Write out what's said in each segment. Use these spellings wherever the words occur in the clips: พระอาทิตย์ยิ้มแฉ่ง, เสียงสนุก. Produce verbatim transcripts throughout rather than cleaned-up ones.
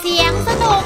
เสียงสนุก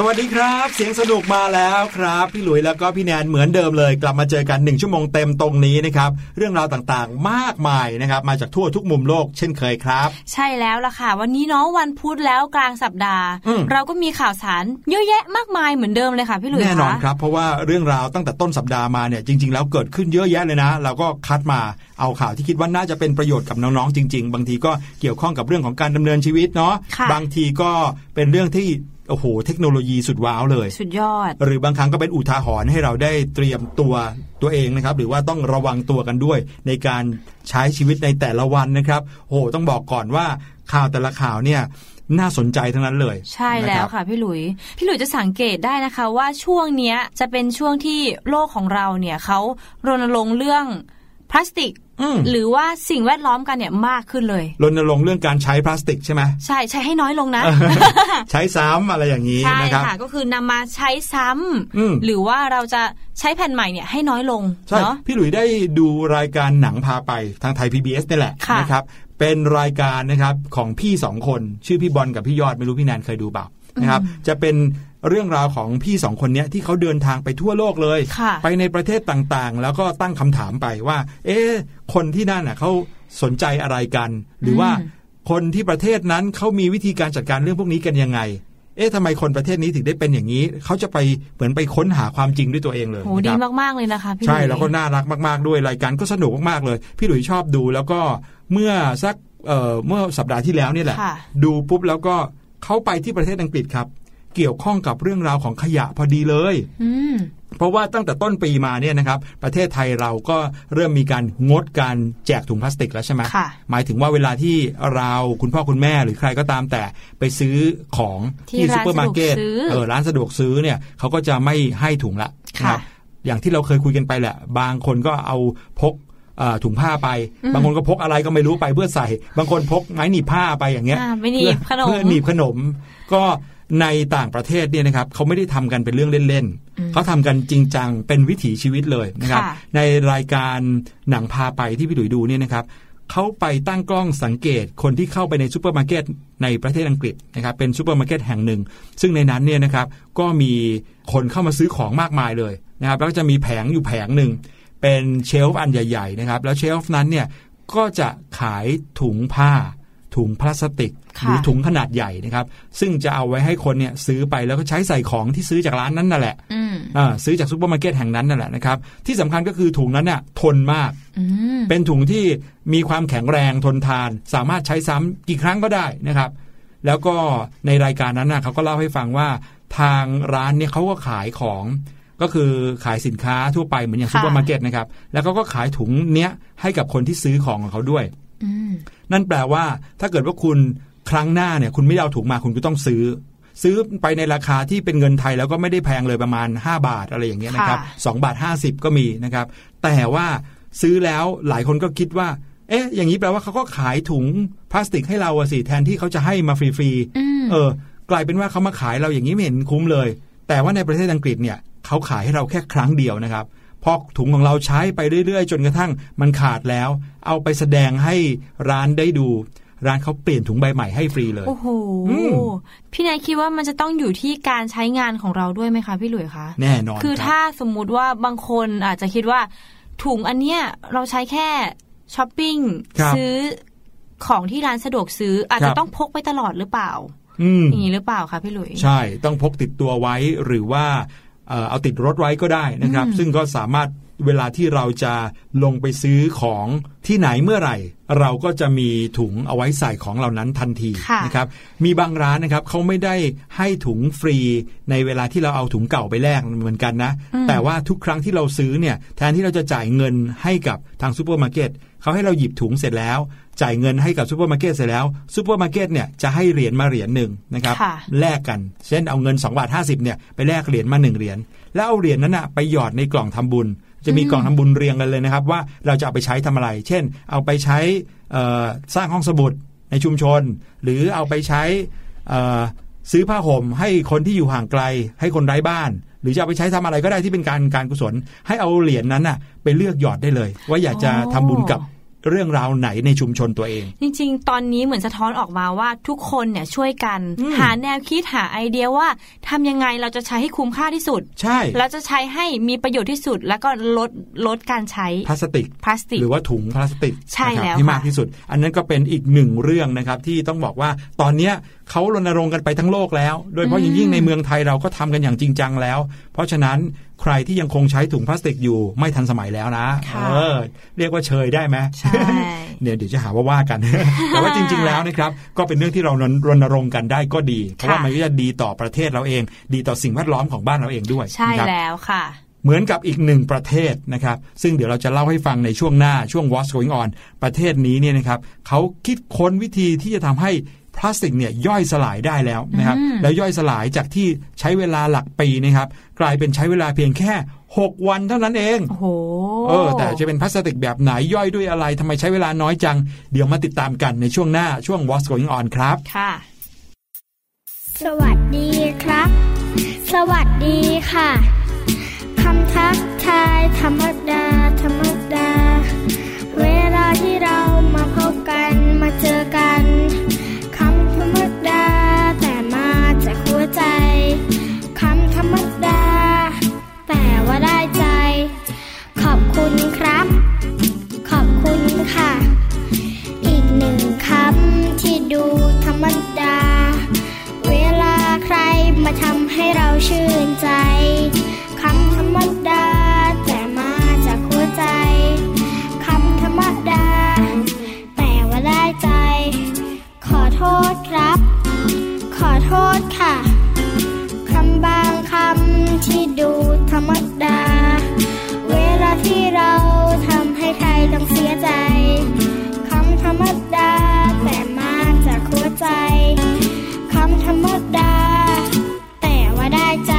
ส วัสดีครับเสียงสนุกมาแล้วครับพี่หลุยแล้วก็พี่แนนเหมือนเดิมเลยกลับมาเจอกันหนึ่งชั่วโมงเต็มตรงนี้นะครับเรื่องราวต่างๆมากมายนะครับมาจากทั่วทุกมุมโลกเช่นเคยครับใช่แล้วล่ะค่ะวันนี้เนาะวันพุธแล้วกลางสัปดาห์เราก็มีข่าวสารเยอะแยะมากมายเหมือนเดิมเลยค่ะพี่หลุยแน่นอนครับเพราะว่าเรื่องราวตั้งแต่ต้นสัปดาห์มาเนี่ยจริงๆแล้วเกิดขึ้นเยอะแยะเลยนะเราก็คัดมาเอาข่าวที่คิดว่าน่าจะเป็นประโยชน์กับน้องๆจริงๆบางทีก็เกี่ยวข้องกับเรื่องของการดำเนินชีวิตเนาะบางทีก็เป็นเรื่องที่โอ้โหเทคโนโลยีสุดว้าวเลยสุดยอดหรือบางครั้งก็เป็นอุทาหรณ์ให้เราได้เตรียมตัวตัวเองนะครับหรือว่าต้องระวังตัวกันด้วยในการใช้ชีวิตในแต่ละวันนะครับโอ้โหต้องบอกก่อนว่าข่าวแต่ละข่าวเนี่ยน่าสนใจทั้งนั้นเลยใช่แล้วค่ะพี่หลุยพี่หลุยจะสังเกตได้นะคะว่าช่วงเนี้ยจะเป็นช่วงที่โลกของเราเนี่ยเขารณรงค์เรื่องพลาสติกหรือว่าสิ่งแวดล้อมกันเนี่ยมากขึ้นเลยรณรงค์เรื่องการใช้พลาสติกใช่ไหมใช่ใช้ให้น้อยลงนะ ใช้ซ้ำอะไรอย่างนี้นะครับใช่ค่ะก็คือนำมาใช้ซ้ำหรือว่าเราจะใช้แผ่นใหม่เนี่ยให้น้อยลงเนาะพี่หลุยได้ดูรายการหนังพาไปทางไทย พี บี เอส นี่แหละนะครับเป็นรายการนะครับของพี่สองคนชื่อพี่บอลกับพี่ยอดไม่รู้พี่แนนเคยดูเปล่านะครับจะเป็นเรื่องราวของพี่สองคนนี้ที่เขาเดินทางไปทั่วโลกเลยไปในประเทศต่างๆแล้วก็ตั้งคำถามไปว่าเอ๊ะคนที่นั่นน่ะเขาสนใจอะไรกันหรือว่าคนที่ประเทศนั้นเขามีวิธีการจัดการเรื่องพวกนี้กันยังไงเอ๊ะทำไมคนประเทศนี้ถึงได้เป็นอย่างนี้เขาจะไปเหมือนไปค้นหาความจริงด้วยตัวเองเลยโหดีมากๆเลยนะคะพี่ใช่แล้วก็น่ารักมากๆด้วยรายการก็สนุกมากๆเลยพี่หลุยชอบดูแล้วก็เมื่อสักเอ่อเมื่อสัปดาห์ที่แล้วนี่แหละดูปุ๊บแล้วก็เขาไปที่ประเทศอังกฤษครับเกี่ยวข้องกับเรื่องราวของขยะพอดีเลยเพราะว่าตั้งแต่ต้นปีมาเนี่ยนะครับประเทศไทยเราก็เริ่มมีการงดการแจกถุงพลาสติกแล้วใช่ไหมหมายถึงว่าเวลาที่เราคุณพ่อคุณแม่หรือใครก็ตามแต่ไปซื้อของที่ซูเปอร์มาร์เก็ตเออร้านสะดวกซื้อเนี่ยเขาก็จะไม่ให้ถุงละครับอย่างที่เราเคยคุยกันไปแหละบางคนก็เอาพกถุงผ้าไปบางคนก็พกอะไรก็ไม่รู้ไปเพื่อใส่บางคนพกไม้หนีบผ้าไปอย่างเงี้ยเพื่อหนีบขนมก็ในต่างประเทศเนี่ยนะครับเขาไม่ได้ทำกันเป็นเรื่องเล่นๆเขาทำกันจริงจังเป็นวิถีชีวิตเลยนะครับในรายการหนังพาไปที่พี่หลุยดูเนี่ยนะครับเขาไปตั้งกล้องสังเกตคนที่เข้าไปในซูเปอร์มาร์เก็ตในประเทศอังกฤษนะครับเป็นซูเปอร์มาร์เก็ตแห่งหนึ่งซึ่งในนั้นเนี่ยนะครับก็มีคนเข้ามาซื้อของมากมายเลยนะครับแล้วก็จะมีแผงอยู่แผงหนึ่งเป็นเชลฟ์อันใหญ่ๆนะครับแล้วเชลฟ์นั้นเนี่ยก็จะขายถุงผ้าถุงพลาสติกหรือถุงขนาดใหญ่นะครับซึ่งจะเอาไว้ให้คนเนี่ยซื้อไปแล้วก็ใช้ใส่ของที่ซื้อจากร้านนั้นนั่นแหละอ่าซื้อจากซุปเปอร์มาร์เก็ตแห่งนั้นนั่นแหละนะครับที่สำคัญก็คือถุงนั้นเนี่ยทนมากเป็นถุงที่มีความแข็งแรงทนทานสามารถใช้ซ้ำกี่ครั้งก็ได้นะครับแล้วก็ในรายการนั้นนะเขาก็เล่าให้ฟังว่าทางร้านเนี่ยเขาก็ขายของก็คือขายสินค้าทั่วไปเหมือนอย่างซุปเปอร์มาร์เก็ตนะครับแล้วเขาก็ขายถุงเนี้ยให้กับคนที่ซื้อของของเขาด้วยนั่นแปลว่าถ้าเกิดว่าคุณครั้งหน้าเนี่ยคุณไม่เอาถุงมาคุณก็ต้องซื้อซื้อไปในราคาที่เป็นเงินไทยแล้วก็ไม่ได้แพงเลยประมาณห้าบาทอะไรอย่างเงี้ยนะครับสองบาทห้าสิบก็มีนะครับแต่ว่าซื้อแล้วหลายคนก็คิดว่าเอ๊ะอย่างนี้แปลว่าเขาก็ขายถุงพลาสติกให้เราสิแทนที่เขาจะให้มาฟรีๆเออกลายเป็นว่าเขามาขายเราอย่างนี้ไม่เห็นคุ้มเลยแต่ว่าในประเทศอังกฤษเนี่ยเขาขายให้เราแค่ครั้งเดียวนะครับพอถุงของเราใช้ไปเรื่อยๆจนกระทั่งมันขาดแล้วเอาไปแสดงให้ร้านได้ดูร้านเขาเปลี่ยนถุงใบใหม่ให้ฟรีเลยโอ้โหพี่นายคิดว่ามันจะต้องอยู่ที่การใช้งานของเราด้วยไหมคะพี่หลุยคะแน่นอนคือถ้าสมมุติว่าบางคนอาจจะคิดว่าถุงอันเนี้ยเราใช้แค่ช้อปปิ้งซื้อของที่ร้านสะดวกซื้ออาจจะต้องพกไปตลอดหรือเปล่าอย่างนี้หรือเปล่าคะพี่หลุยใช่ต้องพกติดตัวไว้หรือว่าเอาติดรถไว้ก็ได้นะครับซึ่งก็สามารถเวลาที่เราจะลงไปซื้อของที่ไหนเมื่อไหร่เราก็จะมีถุงเอาไว้ใส่ของเหล่านั้นทันทีนะครับมีบางร้านนะครับเขาไม่ได้ให้ถุงฟรีในเวลาที่เราเอาถุงเก่าไปแลกเหมือนกันนะแต่ว่าทุกครั้งที่เราซื้อเนี่ยแทนที่เราจะจ่ายเงินให้กับทางซูเปอร์มาร์เก็ตเขาให้เราหยิบถุงเสร็จแล้วจ่ายเงินให้กับซูเปอร์มาร์เก็ตเสร็จแล้วซูเปอร์มาร์เก็ตเนี่ยจะให้เหรียญมาเหรียญหนึ่งนะครับแลกกันเช่นเอาเงินสองบาทห้าสิบเนี่ยไปแลกเหรียญมาหนึ่งเหรียญแล้วเอาเหรียญนั้นนะไปหยอดในกล่องทำบุญจะมีกล่องทำบุญเรียงกันเลยนะครับว่าเราจะเอาไปใช้ทำอะไรเช่นเอาไปใช้สร้างห้องสมุดในชุมชนหรือเอาไปใช้ซื้อผ้าห่มให้คนที่อยู่ห่างไกลให้คนไร้บ้านหรือจะเอาไปใช้ทำอะไรก็ได้ที่เป็นการการกุศลให้เอาเหรียญนั้นน่ะไปเลือกหยอดได้เลยว่าอยากจะทำบุญกับ เรื่องราวไหนในชุมชนตัวเองจริงๆตอนนี้เหมือนสะท้อนออกมาว่าทุกคนเนี่ยช่วยกันหาแนวคิดหาไอเดียว่าทำยังไงเราจะใช้ให้คุ้มค่าที่สุดใช่แล้วจะใช้ให้มีประโยชน์ที่สุดแล้วก็ลดลดการใช้พลาสติกพลาสติกหรือว่าถุงพลาสติกใช่แล้วที่มากที่สุดอันนั้นก็เป็นอีกหนึ่งเรื่องนะครับที่ต้องบอกว่าตอนเนี้ยเขารณรงค์กันไปทั้งโลกแล้วโดยเฉพาะยิ่งในเมืองไทยเราก็ทำกันอย่างจริงจังแล้วเพราะฉะนั้นใครที่ยังคงใช้ถุงพลาสติกอยู่ไม่ทันสมัยแล้วนะเออเรียกว่าเชยได้ไหมใช่ เนี่ยเดี๋ยวจะหาว่าว่ากัน แต่ว่าจริงๆแล้วนะครับก็เป็นเรื่องที่เรารณรงค์กันได้ก็ดีเพราะว่ามันก็จะดีต่อประเทศเราเองดีต่อสิ่งแวดล้อมของบ้านเราเองด้วยใช่แล้วค่ะเหมือนกับอีกหนึ่งประเทศนะครับซึ่งเดี๋ยวเราจะเล่าให้ฟังในช่วงหน้าช่วง What's Going On ประเทศนี้เนี่ยนะครับเขาคิดค้นวิธีที่จะทำให้พลาสติกเนี่ยย่อยสลายได้แล้วนะครับแล้วย่อยสลายจากที่ใช้เวลาหลักปีนะครับกลายเป็นใช้เวลาเพียงแค่หกวันเท่านั้นเองโอ้โหเออแต่จะเป็นพลาสติกแบบไหนย่อยด้วยอะไรทำไมใช้เวลาน้อยจังเดี๋ยวมาติดตามกันในช่วงหน้าช่วง What's Going On ครับค่ะสวัสดีครับสวัสดีค่ะคำทักทายธรรมดาธรรมดาเวลาที่เรามาพบกันมาเจอกันคำธรรมดาแต่มาจากหัวใจคำธรรมดาแต่ว่าได้ใจขอบคุณครับขอบคุณค่ะอีกหนึ่งคำที่ดูธรรมดาเวลาใครมาทำให้เราชื่นใจคำธรรมดาแต่มาจากหัวใจคำธรรมดาแต่ว่าได้ใจขอโทษครับขอโทษค่ะคำบางคำที่ดูธรรมดาเวลาที่เราทำให้ใครต้องเสียใจคำธรรมดาแต่มาจากหัวใจคำธรรมดาแต่ว่าได้ใจ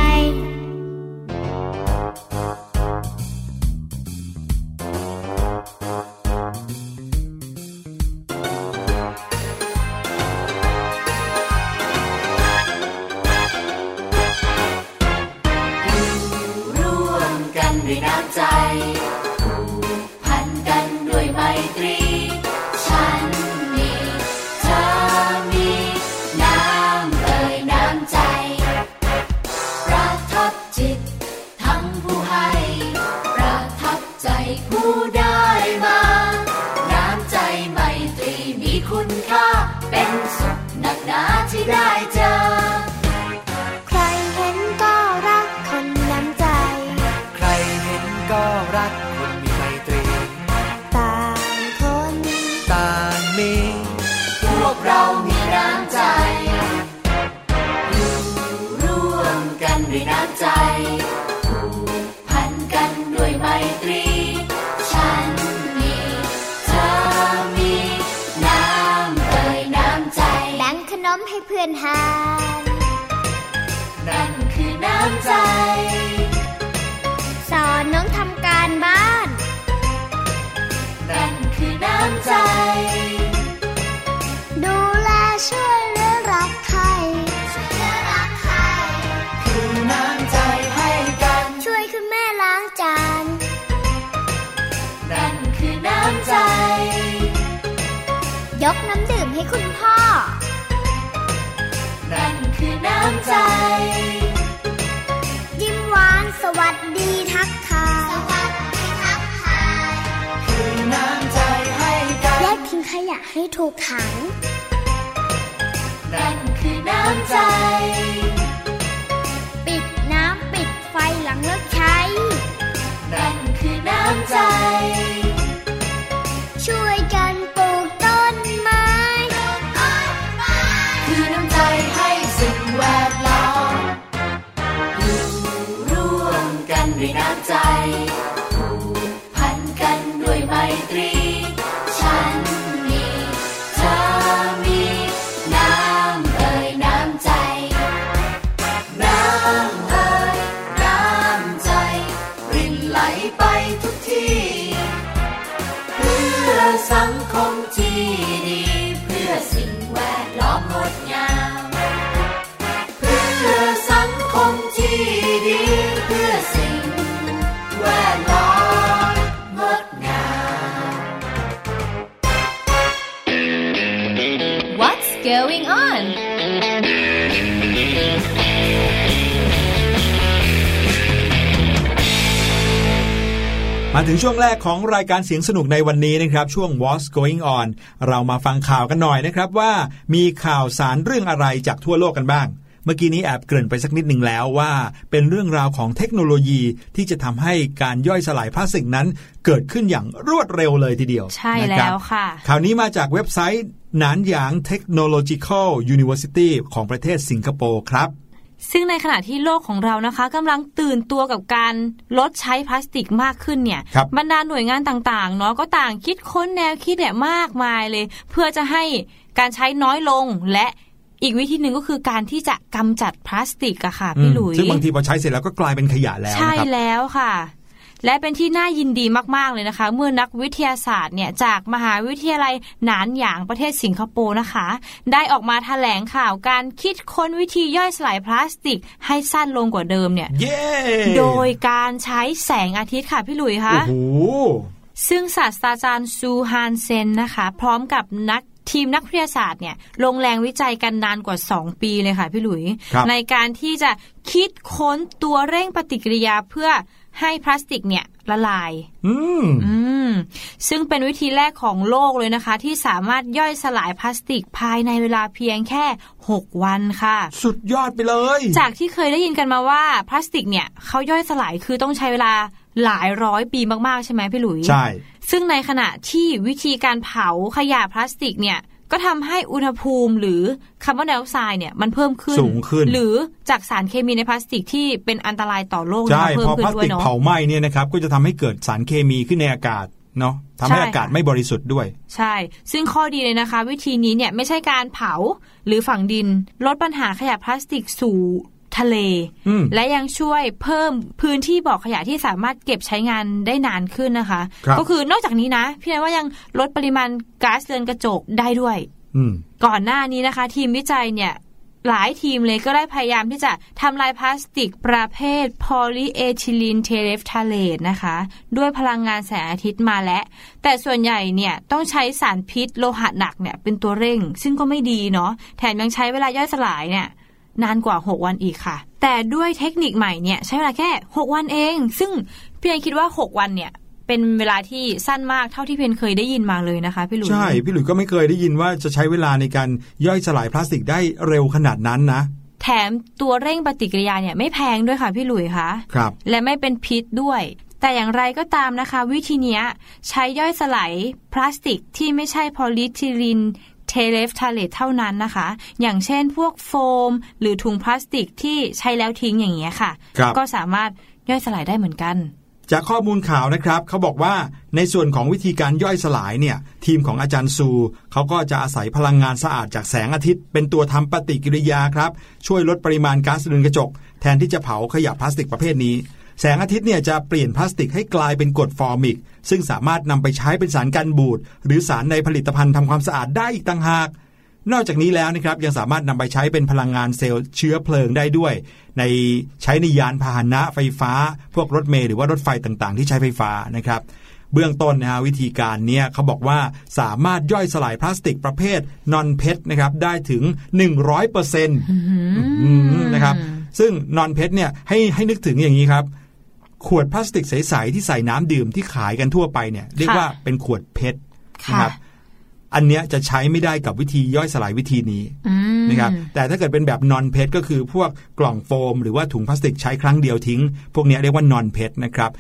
นั่นคือน้ำใจสอนน้องทำการบ้านนั่นคือน้ำใจดูแลช่วยเหลือรักใครช่วยเหลือรักใครคือน้ำใจให้กันช่วยคุณแม่ล้างจานนั่นคือน้ำใจยกน้ำดื่มให้คุณพ่อนั่นคือน้ำใจยิ้มหวานสวัสดีทักทายสวัสดีทักทายคือน้ำใจให้กันแยกทิ้งขยะให้ถูกถังนั่นคือน้ำใจปิดน้ำปิดไฟหลังเลิกใช้นั่นคือน้ำใจช่วยกันปลูกต้นไม้คือน้ำใจให้สิ่งแวดล้อมอยู่ร่วมกันด้วยน้ำใจผูกพันกันด้วยไมตรีฉันมีเธอมีน้ำเอ่ยน้ำใจน้ำเอ่ยน้ำใจรินไหลไปทุกที่เพื่อสังคมที่ดีเพื่อสิ่งแวดล้อมงดงามเพื่อสังคมที่ดีเพื่อสิ่งแวดล้อมงดงาม มาถึงช่วงแรกของรายการเสียงสนุกในวันนี้นะครับช่วง What's Going On เรามาฟังข่าวกันหน่อยนะครับว่ามีข่าวสารเรื่องอะไรจากทั่วโลกกันบ้างเมื่อกี้นี้แอบเกริ่นไปสักนิดหนึ่งแล้วว่าเป็นเรื่องราวของเทคโนโลยีที่จะทำให้การย่อยสลายพลาสติกนั้นเกิดขึ้นอย่างรวดเร็วเลยทีเดียวใช่แล้วค่ะข่าวนี้มาจากเว็บไซต์นานหยาง Technological University ของประเทศสิงคโปร์ครับซึ่งในขณะที่โลกของเรานะคะกำลังตื่นตัวกับการลดใช้พลาสติกมากขึ้นเนี่ย บรรดาหน่วยงานต่างๆเนาะก็ต่างคิดค้นแนวคิดแบบมากมายเลยเพื่อจะให้การใช้น้อยลงและอีกวิธีหนึ่งก็คือการที่จะกำจัดพลาสติกอะค่ะพี่หลุยซึ่งบางทีพอใช้เสร็จแล้วก็กลายเป็นขยะแล้วใช่แล้วค่ะและเป็นที่น่ายินดีมากๆเลยนะคะเมื่อนักวิทยาศาสตร์เนี่ยจากมหาวิทยาลัยหนานหยางประเทศสิงคโปร์นะคะได้ออกมาแถลงข่าวการคิดค้นวิธีย่อยสลายพลาสติกให้สั้นลงกว่าเดิมเนี่ย yeah. โดยการใช้แสงอาทิตย์ค่ะพี่หลุยค่ะ oh. ซึ่งศาสตราจารย์ซูฮานเซนนะคะพร้อมกับนักทีมนักวิทยาศาสตร์เนี่ยลงแรงวิจัยกันนานกว่าสองปีเลยค่ะพี่หลุยในการที่จะคิดค้นตัวเร่งปฏิกิริยาเพื่อให้พลาสติกเนี่ยละลายอืมอืมซึ่งเป็นวิธีแรกของโลกเลยนะคะที่สามารถย่อยสลายพลาสติกภายในเวลาเพียงแค่หกวันค่ะสุดยอดไปเลยจากที่เคยได้ยินกันมาว่าพลาสติกเนี่ยเขาย่อยสลายคือต้องใช้เวลาหลายร้อยปีมากๆใช่ไหมพี่หลุยใช่ซึ่งในขณะที่วิธีการเผาขยะพลาสติกเนี่ยก็ทำให้อุณหภูมิหรือคาร์บอนไดออกไซด์เนี่ยมันเพิ่มขึ้นสูงขึ้นหรือจากสารเคมีในพลาสติกที่เป็นอันตรายต่อโลกเนี่ยเพิ่มขึ้นด้วยเนาะใช่เพราะพลาสติกเผาไหม้เนี่ยนะครับก็จะทำให้เกิดสารเคมีขึ้นในอากาศเนาะทำให้อากาศไม่บริสุทธิ์ด้วยใช่ซึ่งข้อดีเลยนะคะวิธีนี้เนี่ยไม่ใช่การเผาหรือฝังดินลดปัญหาขยะพลาสติกสู่ทะเลและยังช่วยเพิ่มพื้นที่บ่อขยะที่สามารถเก็บใช้งานได้นานขึ้นนะคะก็คือนอกจากนี้นะพี่นายว่ายังลดปริมาณก๊าซเรือนกระจกได้ด้วยก่อนหน้านี้นะคะทีมวิจัยเนี่ยหลายทีมเลยก็ได้พยายามที่จะทำลายพลาสติกประเภทโพลีเอทิลีนเทเรฟทาเลตนะคะด้วยพลังงานแสงอาทิตย์มาแล้วแต่ส่วนใหญ่เนี่ยต้องใช้สารพิษโลหะหนักเนี่ยเป็นตัวเร่งซึ่งก็ไม่ดีเนาะแถมยังใช้เวลาย่อยสลายเนี่ยนานกว่าหกวันอีกค่ะแต่ด้วยเทคนิคใหม่เนี่ยใช้เวลาแค่หกวันเองซึ่งพี่เลนคิดว่าหกวันเนี่ยเป็นเวลาที่สั้นมากเท่าที่เพนเคยได้ยินมาเลยนะคะพี่หลุยใช่พี่หลุยก็ไม่เคยได้ยินว่าจะใช้เวลาในการย่อยสลายพลาสติกได้เร็วขนาดนั้นนะแถมตัวเร่งปฏิกิริยาเนี่ยไม่แพงด้วยค่ะพี่หลุยคะครับและไม่เป็นพิษด้วยแต่อย่างไรก็ตามนะคะวิธีเนี้ยใช้ย่อยสลายพลาสติกที่ไม่ใช่โพลีเอทิลีนเทเลฟทาเลตเท่านั้นนะคะอย่างเช่นพวกโฟมหรือถุงพลาสติกที่ใช้แล้วทิ้งอย่างเงี้ยค่ะก็สามารถย่อยสลายได้เหมือนกันจากข้อมูลข่าวนะครับเขาบอกว่าในส่วนของวิธีการย่อยสลายเนี่ยทีมของอาจารย์ซูเขาก็จะอาศัยพลังงานสะอาดจากแสงอาทิตย์เป็นตัวทำปฏิกิริยาครับช่วยลดปริมาณก๊าซเรือนกระจกแทนที่จะเผาขยะพลาสติกประเภทนี้แสงอาทิตย์เนี่ยจะเปลี่ยนพลาสติกให้กลายเป็นกรดฟอร์มิกซึ่งสามารถนำไปใช้เป็นสารกันบูดหรือสารในผลิตภัณฑ์ทำความสะอาดได้อีกต่างหากนอกจากนี้แล้วนะครับยังสามารถนำไปใช้เป็นพลังงานเซลล์เชื้อเพลิงได้ด้วยในใช้ในยานพาหนะไฟฟ้าพวกรถเมล์หรือว่ารถไฟต่างๆที่ใช้ไฟฟ้านะครับเบื้องต้นนะฮะวิธีการเนี่ยเขาบอกว่าสามารถย่อยสลายพลาสติกประเภทนอนเพทนะครับได้ถึง หนึ่งร้อยเปอร์เซ็นต์ นะครับซึ่งนอนเพทเนี่ยให้ให้นึกถึงอย่างนี้ครับขวดพลาสติกใสๆที่ใส่น้ำดื่มที่ขายกันทั่วไปเนี่ยเรียกว่าเป็นขวดเพทนะครับอันเนี้ยจะใช้ไม่ได้กับวิธีย่อยสลายวิธีนี้นะครับแต่ถ้าเกิดเป็นแบบนอนเพทก็คือพวกกล่องโฟมหรือว่าถุงพลาสติกใช้ครั้งเดียวทิ้งพวกเนี้ยเรียกว่านอนเพทนะครับ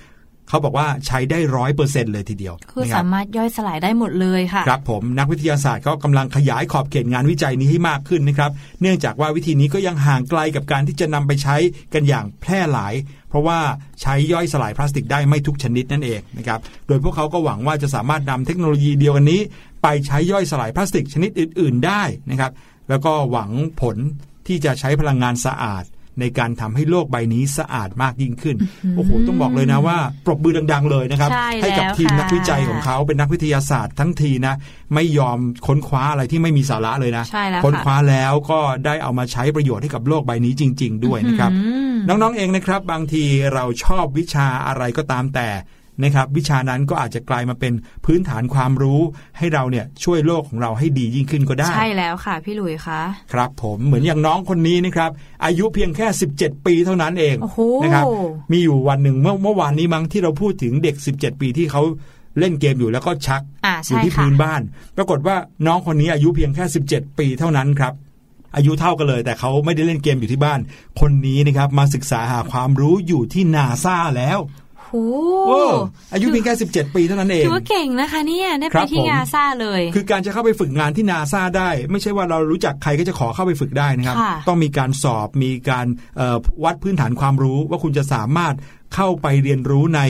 เขาบอกว่าใช้ได้ หนึ่งร้อยเปอร์เซ็นต์ เลยทีเดียวคือสามารถย่อยสลายได้หมดเลยค่ะครับผมนักวิทยาศาสตร์เขากำลังขยายขอบเขตงานวิจัยนี้ให้มากขึ้นนะครับเนื่องจากว่าวิธีนี้ก็ยังห่างไกลกับการที่จะนำไปใช้กันอย่างแพร่หลายเพราะว่าใช้ย่อยสลายพลาสติกได้ไม่ทุกชนิดนั่นเองนะครับโดยพวกเขาก็หวังว่าจะสามารถนำเทคโนโลยีเดียวกันนี้ไปใช้ย่อยสลายพลาสติกชนิดอื่นๆได้นะครับแล้วก็หวังผลที่จะใช้พลังงานสะอาดในการทำให้โลกใบนี้สะอาดมากยิ่งขึ้นโอ้โหต้องบอกเลยนะว่าปรบมือดังๆเลยนะครับ ใ, ให้กับทีมนักวิจัยของเขาเป็นนักวิทยาศาสตร์ทั้งทีนะไม่ยอมค้นคว้าอะไรที่ไม่มีสาระเลยนะค้นคว้าแล้วก็ได้เอามาใช้ประโยชน์ให้กับโลกใบนี้จริงๆด้วยนะครับน้องๆเองนะครับบางทีเราชอบวิชาอะไรก็ตามแต่ นะครับวิชานั้นก็อาจจะกลายมาเป็นพื้นฐานความรู้ให้เราเนี่ยช่วยโลกของเราให้ดียิ่งขึ้นก็ได้ใช่แล้วค่ะพี่หลุยคะครับผมเหมือนอย่างน้องคนนี้นะครับอายุเพียงแค่สิบเจ็ดปีเท่านั้นเองนะครับมีอยู่วันหนึ่งเมื่อเมื่อวานนี้มั้งที่เราพูดถึงเด็กสิบเจ็ดปีที่เขาเล่นเกมอยู่แล้วก็ชัก อ, อยู่ที่พื้นบ้านปรากฏว่าน้องคนนี้อายุเพียงแค่สิบเจ็ดปีเท่านั้นครับอายุเท่ากันเลยแต่เขาไม่ได้เล่นเกมอยู่ที่บ้านคนนี้นะครับมาศึกษาหาความรู้อยู่ที่นาซาแล้วโอ้โหอายุเพียงแค่สิบเจ็ดปีเท่านั้นเองถือว่าเก่งนะคะเนี่ยได้ไปที่นาซาเลยคือการจะเข้าไปฝึกงานที่นาซาได้ไม่ใช่ว่าเรารู้จักใครก็จะขอเข้าไปฝึกได้นะครับต้องมีการสอบมีการวัดพื้นฐานความรู้ว่าคุณจะสามารถเข้าไปเรียนรู้ใน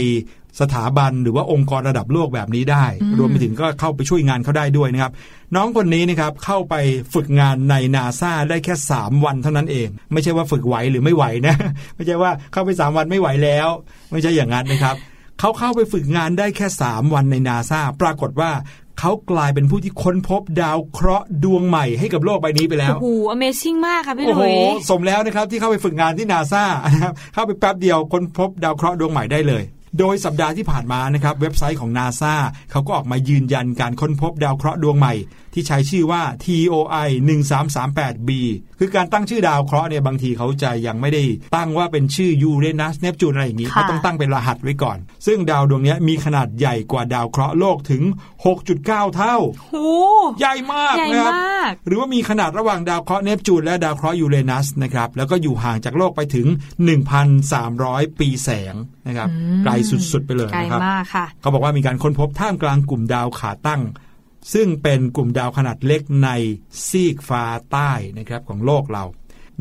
สถาบันหรือว่าองค์กรระดับโลกแบบนี้ได้รวมไปถึงก็เข้าไปช่วยงานเขาได้ด้วยนะครับน้องคนนี้นะครับเข้าไปฝึกงานใน NASA ได้แค่สามวันเท่านั้นเองไม่ใช่ว่าฝึกไหวหรือไม่ไหวนะไม่ใช่ว่าเข้าไปสามวันไม่ไหวแล้วไม่ใช่อย่างนั้นนะครับ เขาเข้าไปฝึกงานได้แค่สามวันใน NASA ปรากฏว่าเขากลายเป็นผู้ที่ค้นพบดาวเคราะห์ดวงใหม่ให้กับโลกใบนี้ไปแล้วโอ้โห Amazing มากค่ะพี่หลุยโอ้โหสมแล้วนะครับที่เข้าไปฝึกงานที่ NASA นะครับเข้าไปแป๊บเดียวค้นพบดาวเคราะห์ดวงใหม่ได้เลยโดยสัปดาห์ที่ผ่านมานะครับเว็บไซต์ของ NASA เขาก็ออกมายืนยันการค้นพบดาวเคราะห์ดวงใหม่ที่ใช้ชื่อว่า ที โอ ไอ หนึ่งสามสามแปด บี คือการตั้งชื่อดาวเคราะห์เนี่ยบางทีเขาจะยังไม่ได้ตั้งว่าเป็นชื่อยูเรนัสเนปจูนอะไรอย่างนี้เขาต้องตั้งเป็นรหัสไว้ก่อนซึ่งดาวดวงนี้มีขนาดใหญ่กว่าดาวเคราะห์โลกถึง หกจุดเก้า เท่าโอ้ใหญ่มากนะครับหรือว่ามีขนาดระหว่างดาวเคราะห์เนปจูนและดาวเคราะห์ยูเรนัสนะครับแล้วก็อยู่ห่างจากโลกไปถึง หนึ่งพันสามร้อย ปีแสงนะครับไกลสุดๆไปเลยนะครับเขาบอกว่ามีการค้นพบท่ามกลางกลุ่มดาวขาตั้งซึ่งเป็นกลุ่มดาวขนาดเล็กในซีกฟ้าใต้นะครับของโลกเรา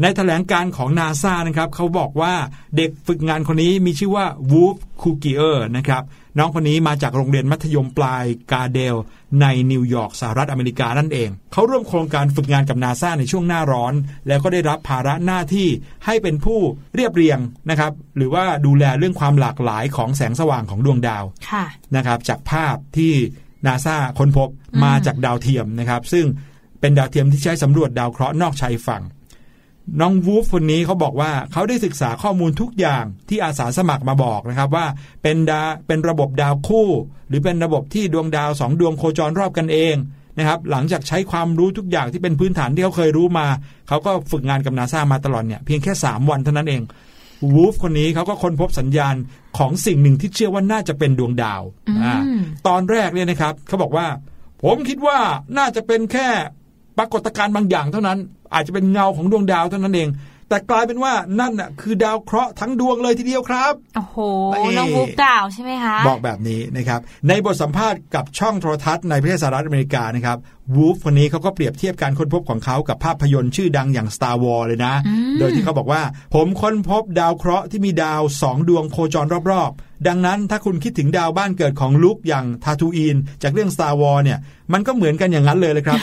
ในแถลงการณ์ของ NASA นะครับเขาบอกว่าเด็กฝึกงานคนนี้มีชื่อว่า Wolf Kugier นะครับน้องคนนี้มาจากโรงเรียนมัธยมปลายกาเดลในนิวยอร์กสหรัฐอเมริกานั่นเองเขาร่วมโครงการฝึกงานกับ NASA ในช่วงหน้าร้อนแล้วก็ได้รับภาระหน้าที่ให้เป็นผู้เรียบเรียงนะครับหรือว่าดูแลเรื่องความหลากหลายของแสงสว่างของดวงดาวนะครับจากภาพที่NASA ค้นพบมาจากดาวเทียมนะครับซึ่งเป็นดาวเทียมที่ใช้สำรวจดาวเคราะห์นอกชายฝั่งน้องวูฟคนนี้เขาบอกว่าเขาได้ศึกษาข้อมูลทุกอย่างที่อาสาสมัครมาบอกนะครับว่าเป็นดาเป็นระบบดาวคู่หรือเป็นระบบที่ดวงดาวสองดวงโคจรรอบกันเองนะครับหลังจากใช้ความรู้ทุกอย่างที่เป็นพื้นฐานที่เขาเคยรู้มาเขาก็ฝึกงานกับ NASA มาตลอดเนี่ยเพียงแค่สามวันเท่านั้นเองวูฟคนนี้เขาก็ค้นพบสัญญาณของสิ่งหนึ่งที่เชื่อว่าน่าจะเป็นดวงดาวอ่าตอนแรกเนี่ยนะครับเขาบอกว่าผมคิดว่าน่าจะเป็นแค่ปรากฏการณ์บางอย่างเท่านั้นอาจจะเป็นเงาของดวงดาวเท่านั้นเองแต่กลายเป็นว่านั่นน่ะคือดาวเคราะห์ทั้งดวงเลยทีเดียวครับโอ้โหน้องวูฟกล่าวใช่ไหมคะบอกแบบนี้นะครับในบทสัมภาษณ์กับช่องโทรทัศน์ในประเทศสหรัฐอเมริกานะครับวูฟคนนี้เขาก็เปรียบเทียบการค้นพบของเขากับภาพยนตร์ชื่อดังอย่าง Star Wars เลยนะโดยที่เขาบอกว่าผมค้นพบดาวเคราะห์ที่มีดาวสองดวงโคจรรอบๆดังนั้นถ้าคุณคิดถึงดาวบ้านเกิดของลุคอย่าง Tatooine จากเรื่อง Star Wars เนี่ยมันก็เหมือนกันอย่างนั้นเลยเลยครับ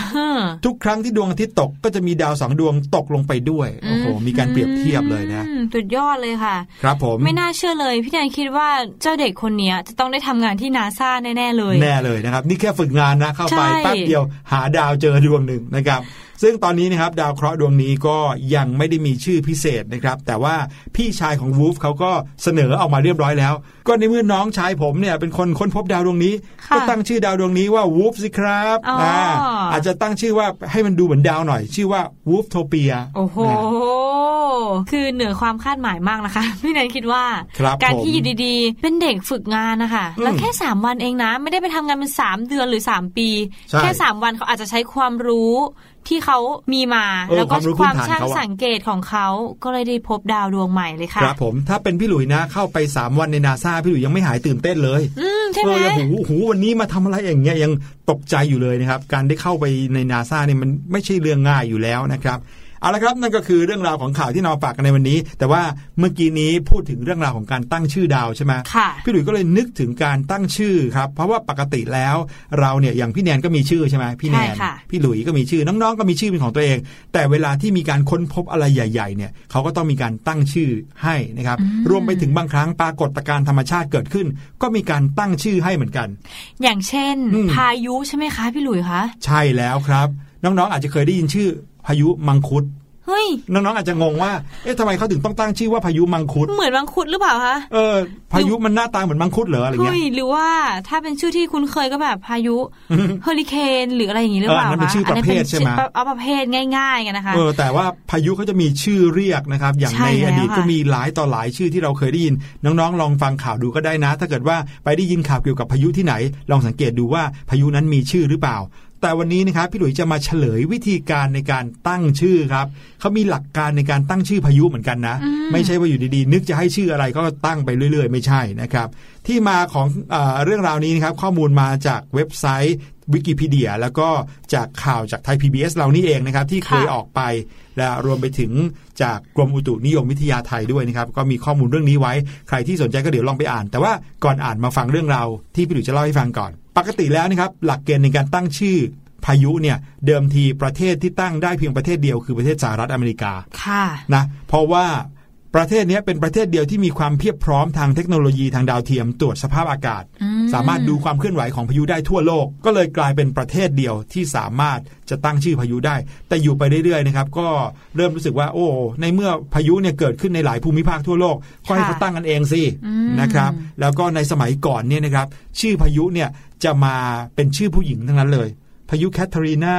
ทุกครั้งที่ดวงอาทิตย์ตกก็จะมีดาวสองดวงตกลงไปด้วย โอ้โหมีการเปรียบเทียบเลยนะสุดยอดเลยค่ะครับผมไม่น่าเชื่อเลยพี่แดนคิดว่าเจ้าเด็กคนนี้จะต้องได้ทำงานที่ NASA แน่ๆเลยแน่เลยนะครับนี่แค่ฝึกงานนะเข้าไปแป๊บเดียวหาดาวเจอดวงหนึ่งนะครับซึ่งตอนนี้นะครับดาวเคราะห์ดวงนี้ก็ยังไม่ได้มีชื่อพิเศษนะครับแต่ว่าพี่ชายของวูฟเขาก็เสนอออกมาเรียบร้อยแล้วก็ในเมื่อน้องชายผมเนี่ยเป็นคนค้นพบดาวดวงนี้ก็ตั้งชื่อดาวดวงนี้ว่าวูฟสิครับอ่าอาจจะตั้งชื่อว่าให้มันดูเหมือนดาวหน่อยชื่อว่าวูฟโทเปียโอ้โหคือเหนือความคาดหมายมากนะคะพี่นันคิดว่าการที่อยู่ดีๆเป็นเด็กฝึกงานนะคะแล้วแค่สามวันเองนะไม่ได้ไปทำงานเป็นสามเดือนหรือสามปีแค่สามวันเขาอาจจะใช้ความรู้ที่เขามีมาแล้วก็ความช่างสังเกตของเขาก็เลยได้พบดาวดวงใหม่เลยค่ะครับผมถ้าเป็นพี่หลุยนะเข้าไปสามวันใน NASA พี่หลุยยังไม่หายตื่นเต้นเลยอืมใช่มั้ยโอ้โหวันนี้มาทำอะไรอย่างเงี้ยยังตกใจอยู่เลยนะครับการได้เข้าไปใน NASA เนี่ยมันไม่ใช่เรื่องง่ายอยู่แล้วนะครับเอาละครับนั่นก็คือเรื่องราวของข่าวที่นำฝากกันในวันนี้แต่ว่าเมื่อกี้นี้พูดถึงเรื่องราวของการตั้งชื่อดาวใช่ไหมพี่หลุยส์ก็เลยนึกถึงการตั้งชื่อครับเพราะว่าปกติแล้วเราเนี่ยอย่างพี่แนนก็มีชื่อใช่ไหมพี่แนนพี่หลุยส์ก็มีชื่อน้องๆก็มีชื่อเป็นของตัวเองแต่เวลาที่มีการค้นพบอะไรใหญ่ๆเนี่ยเขาก็ต้องมีการตั้งชื่อให้นะครับรวมไปถึงบางครั้งปรากฏการณ์ธรรมชาติเกิดขึ้นก็มีการตั้งชื่อให้เหมือนกันอย่างเช่นพายุใช่ไหมคะพี่หลุยส์คะใช่แล้วครับน้องๆอาจจะเคยได้ยินชื่อพายุมังคุด เฮ้ยน้องๆอาจจะงงว่าเอ๊ะทำไมเขาถึงต้องตั้งชื่อว่าพายุมังคุดเหมือนมังคุดหรือเปล่าคะเออพายุมันหน้าตาเหมือนมังคุดเหรออะไรเงี้ยหรือว่าถ้าเป็นชื่อที่คุ้นเคยก็แบบพายุเฮอริเคนหรืออะไรอย่างงี้หรือเปล่าคะอันนั้นเป็นชื่อประเภทใช่ไหมเอาประเภทง่ายๆกันนะคะเออแต่ว่าพายุเขาจะมีชื่อเรียกนะครับอย่างในอดีตก็มีหลายต่อหลายชื่อที่เราเคยได้ยินน้องๆลองฟังข่าวดูก็ได้นะถ้าเกิดว่าไปได้ยินข่าวเกี่ยวกับพายุที่ไหนลองสังเกตดูว่าพายุนั้นมีชื่อหรือเปล่าแต่วันนี้นะครับพี่หลุยจะมาเฉลยวิธีการในการตั้งชื่อครับเขามีหลักการในการตั้งชื่อพายุเหมือนกันนะไม่ใช่ว่าอยู่ดีๆนึกจะให้ชื่ออะไรก็ตั้งไปเรื่อยๆไม่ใช่นะครับที่มาของเอ่อเรื่องราวนี้นะครับข้อมูลมาจากเว็บไซต์วิกิพีเดียแล้วก็จากข่าวจากไทย พี บี เอส เรานี่เองนะครับที่เคยออกไปและรวมไปถึงจากกรมอุตุนิยมวิทยาไทยด้วยนะครับก็มีข้อมูลเรื่องนี้ไว้ใครที่สนใจก็เดี๋ยวลองไปอ่านแต่ว่าก่อนอ่านมาฟังเรื่องราวที่พี่หลุยจะเล่าให้ฟังก่อนปกติแล้วนะครับหลักเกณฑ์ในการตั้งชื่อพายุเนี่ยเดิมทีประเทศที่ตั้งได้เพียงประเทศเดียวคือประเทศสหรัฐอเมริกาค่ะนะเพราะว่าประเทศนี้เป็นประเทศเดียวที่มีความเพียบพร้อมทางเทคโนโลยีทางดาวเทียมตรวจสภาพอากาศสามารถดูความเคลื่อนไหวของพายุได้ทั่วโลกก็เลยกลายเป็นประเทศเดียวที่สามารถจะตั้งชื่อพายุได้แต่อยู่ไปเรื่อยๆนะครับก็เริ่มรู้สึกว่าโอ้ในเมื่อพายุเนี่ยเกิดขึ้นในหลายภูมิภาคทั่วโลกก็ให้เขาตั้งกันเองสินะครับแล้วก็ในสมัยก่อนเนี่ยนะครับชื่อพายุเนี่ยจะมาเป็นชื่อผู้หญิงทั้งนั้นเลยพายุแคทเธอรีนา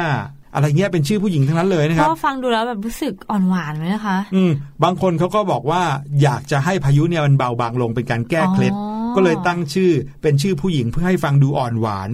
อะไรเงี้ยเป็นชื่อผู้หญิงทั้งนั้นเลยนะครับก็ฟังดูแล้วแบบรู้สึกอ่อนหวานไหมนะคะอืมบางคนเขาก็บอกว่าอยากจะให้พายุเนี่ยมันเบาบางลงเป็นการแก้เคล็ดก็เลยตั้งชื่อเป็นชื่อผู้หญิงเพื่อให้ฟังดูอ่อนหวาน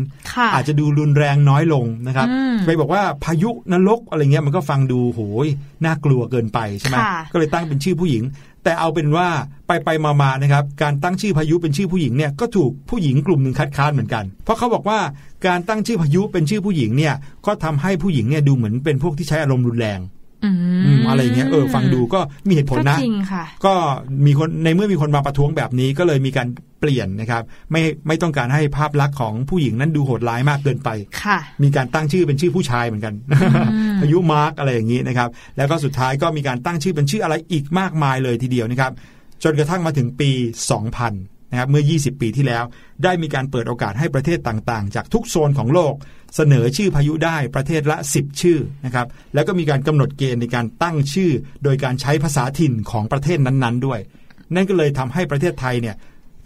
อาจจะดูรุนแรงน้อยลงนะครับไปบอกว่าพายุนรกอะไรเงี้ยมันก็ฟังดูโหยน่ากลัวเกินไปใช่ไหมก็เลยตั้งเป็นชื่อผู้หญิงแต่เอาเป็นว่าไปไปมาๆนะครับการตั้งชื่อพายุเป็นชื่อผู้หญิงเนี่ยก็ถูกผู้หญิงกลุ่มหนึ่งคัดค้านเหมือนกันเพราะเขาบอกว่าการตั้งชื่อพายุเป็นชื่อผู้หญิงเนี่ยก็ทำให้ผู้หญิงเนี่ยดูเหมือนเป็นพวกที่ใช้อารมณ์รุนแรงอะไรเงี้ยเออฟังดูก็มีเหตุผลนะก็มีคนในเมื่อมีคนมาประท้วงแบบนี้ก็เลยมีการเปลี่ยนนะครับไม่ไม่ต้องการให้ภาพลักษณ์ของผู้หญิงนั้นดูโหดร้ายมากเกินไปมีการตั้งชื่อเป็นชื่อผู้ชายเหมือนกันพายุมาร์กอะไรอย่างนี้นะครับแล้วก็สุดท้ายก็มีการตั้งชื่อเป็นชื่ออะไรอีกมากมายเลยทีเดียวนะครับจนกระทั่งมาถึงปีสองพันนะครับเมื่อยี่สิบปีที่แล้วได้มีการเปิดโอกาสให้ประเทศต่างๆจากทุกโซนของโลกเสนอชื่อพายุได้ประเทศละสิบชื่อนะครับแล้วก็มีการกำหนดเกณฑ์ในการตั้งชื่อโดยการใช้ภาษาถิ่นของประเทศนั้นๆด้วยนั่นก็เลยทำให้ประเทศไทยเนี่ย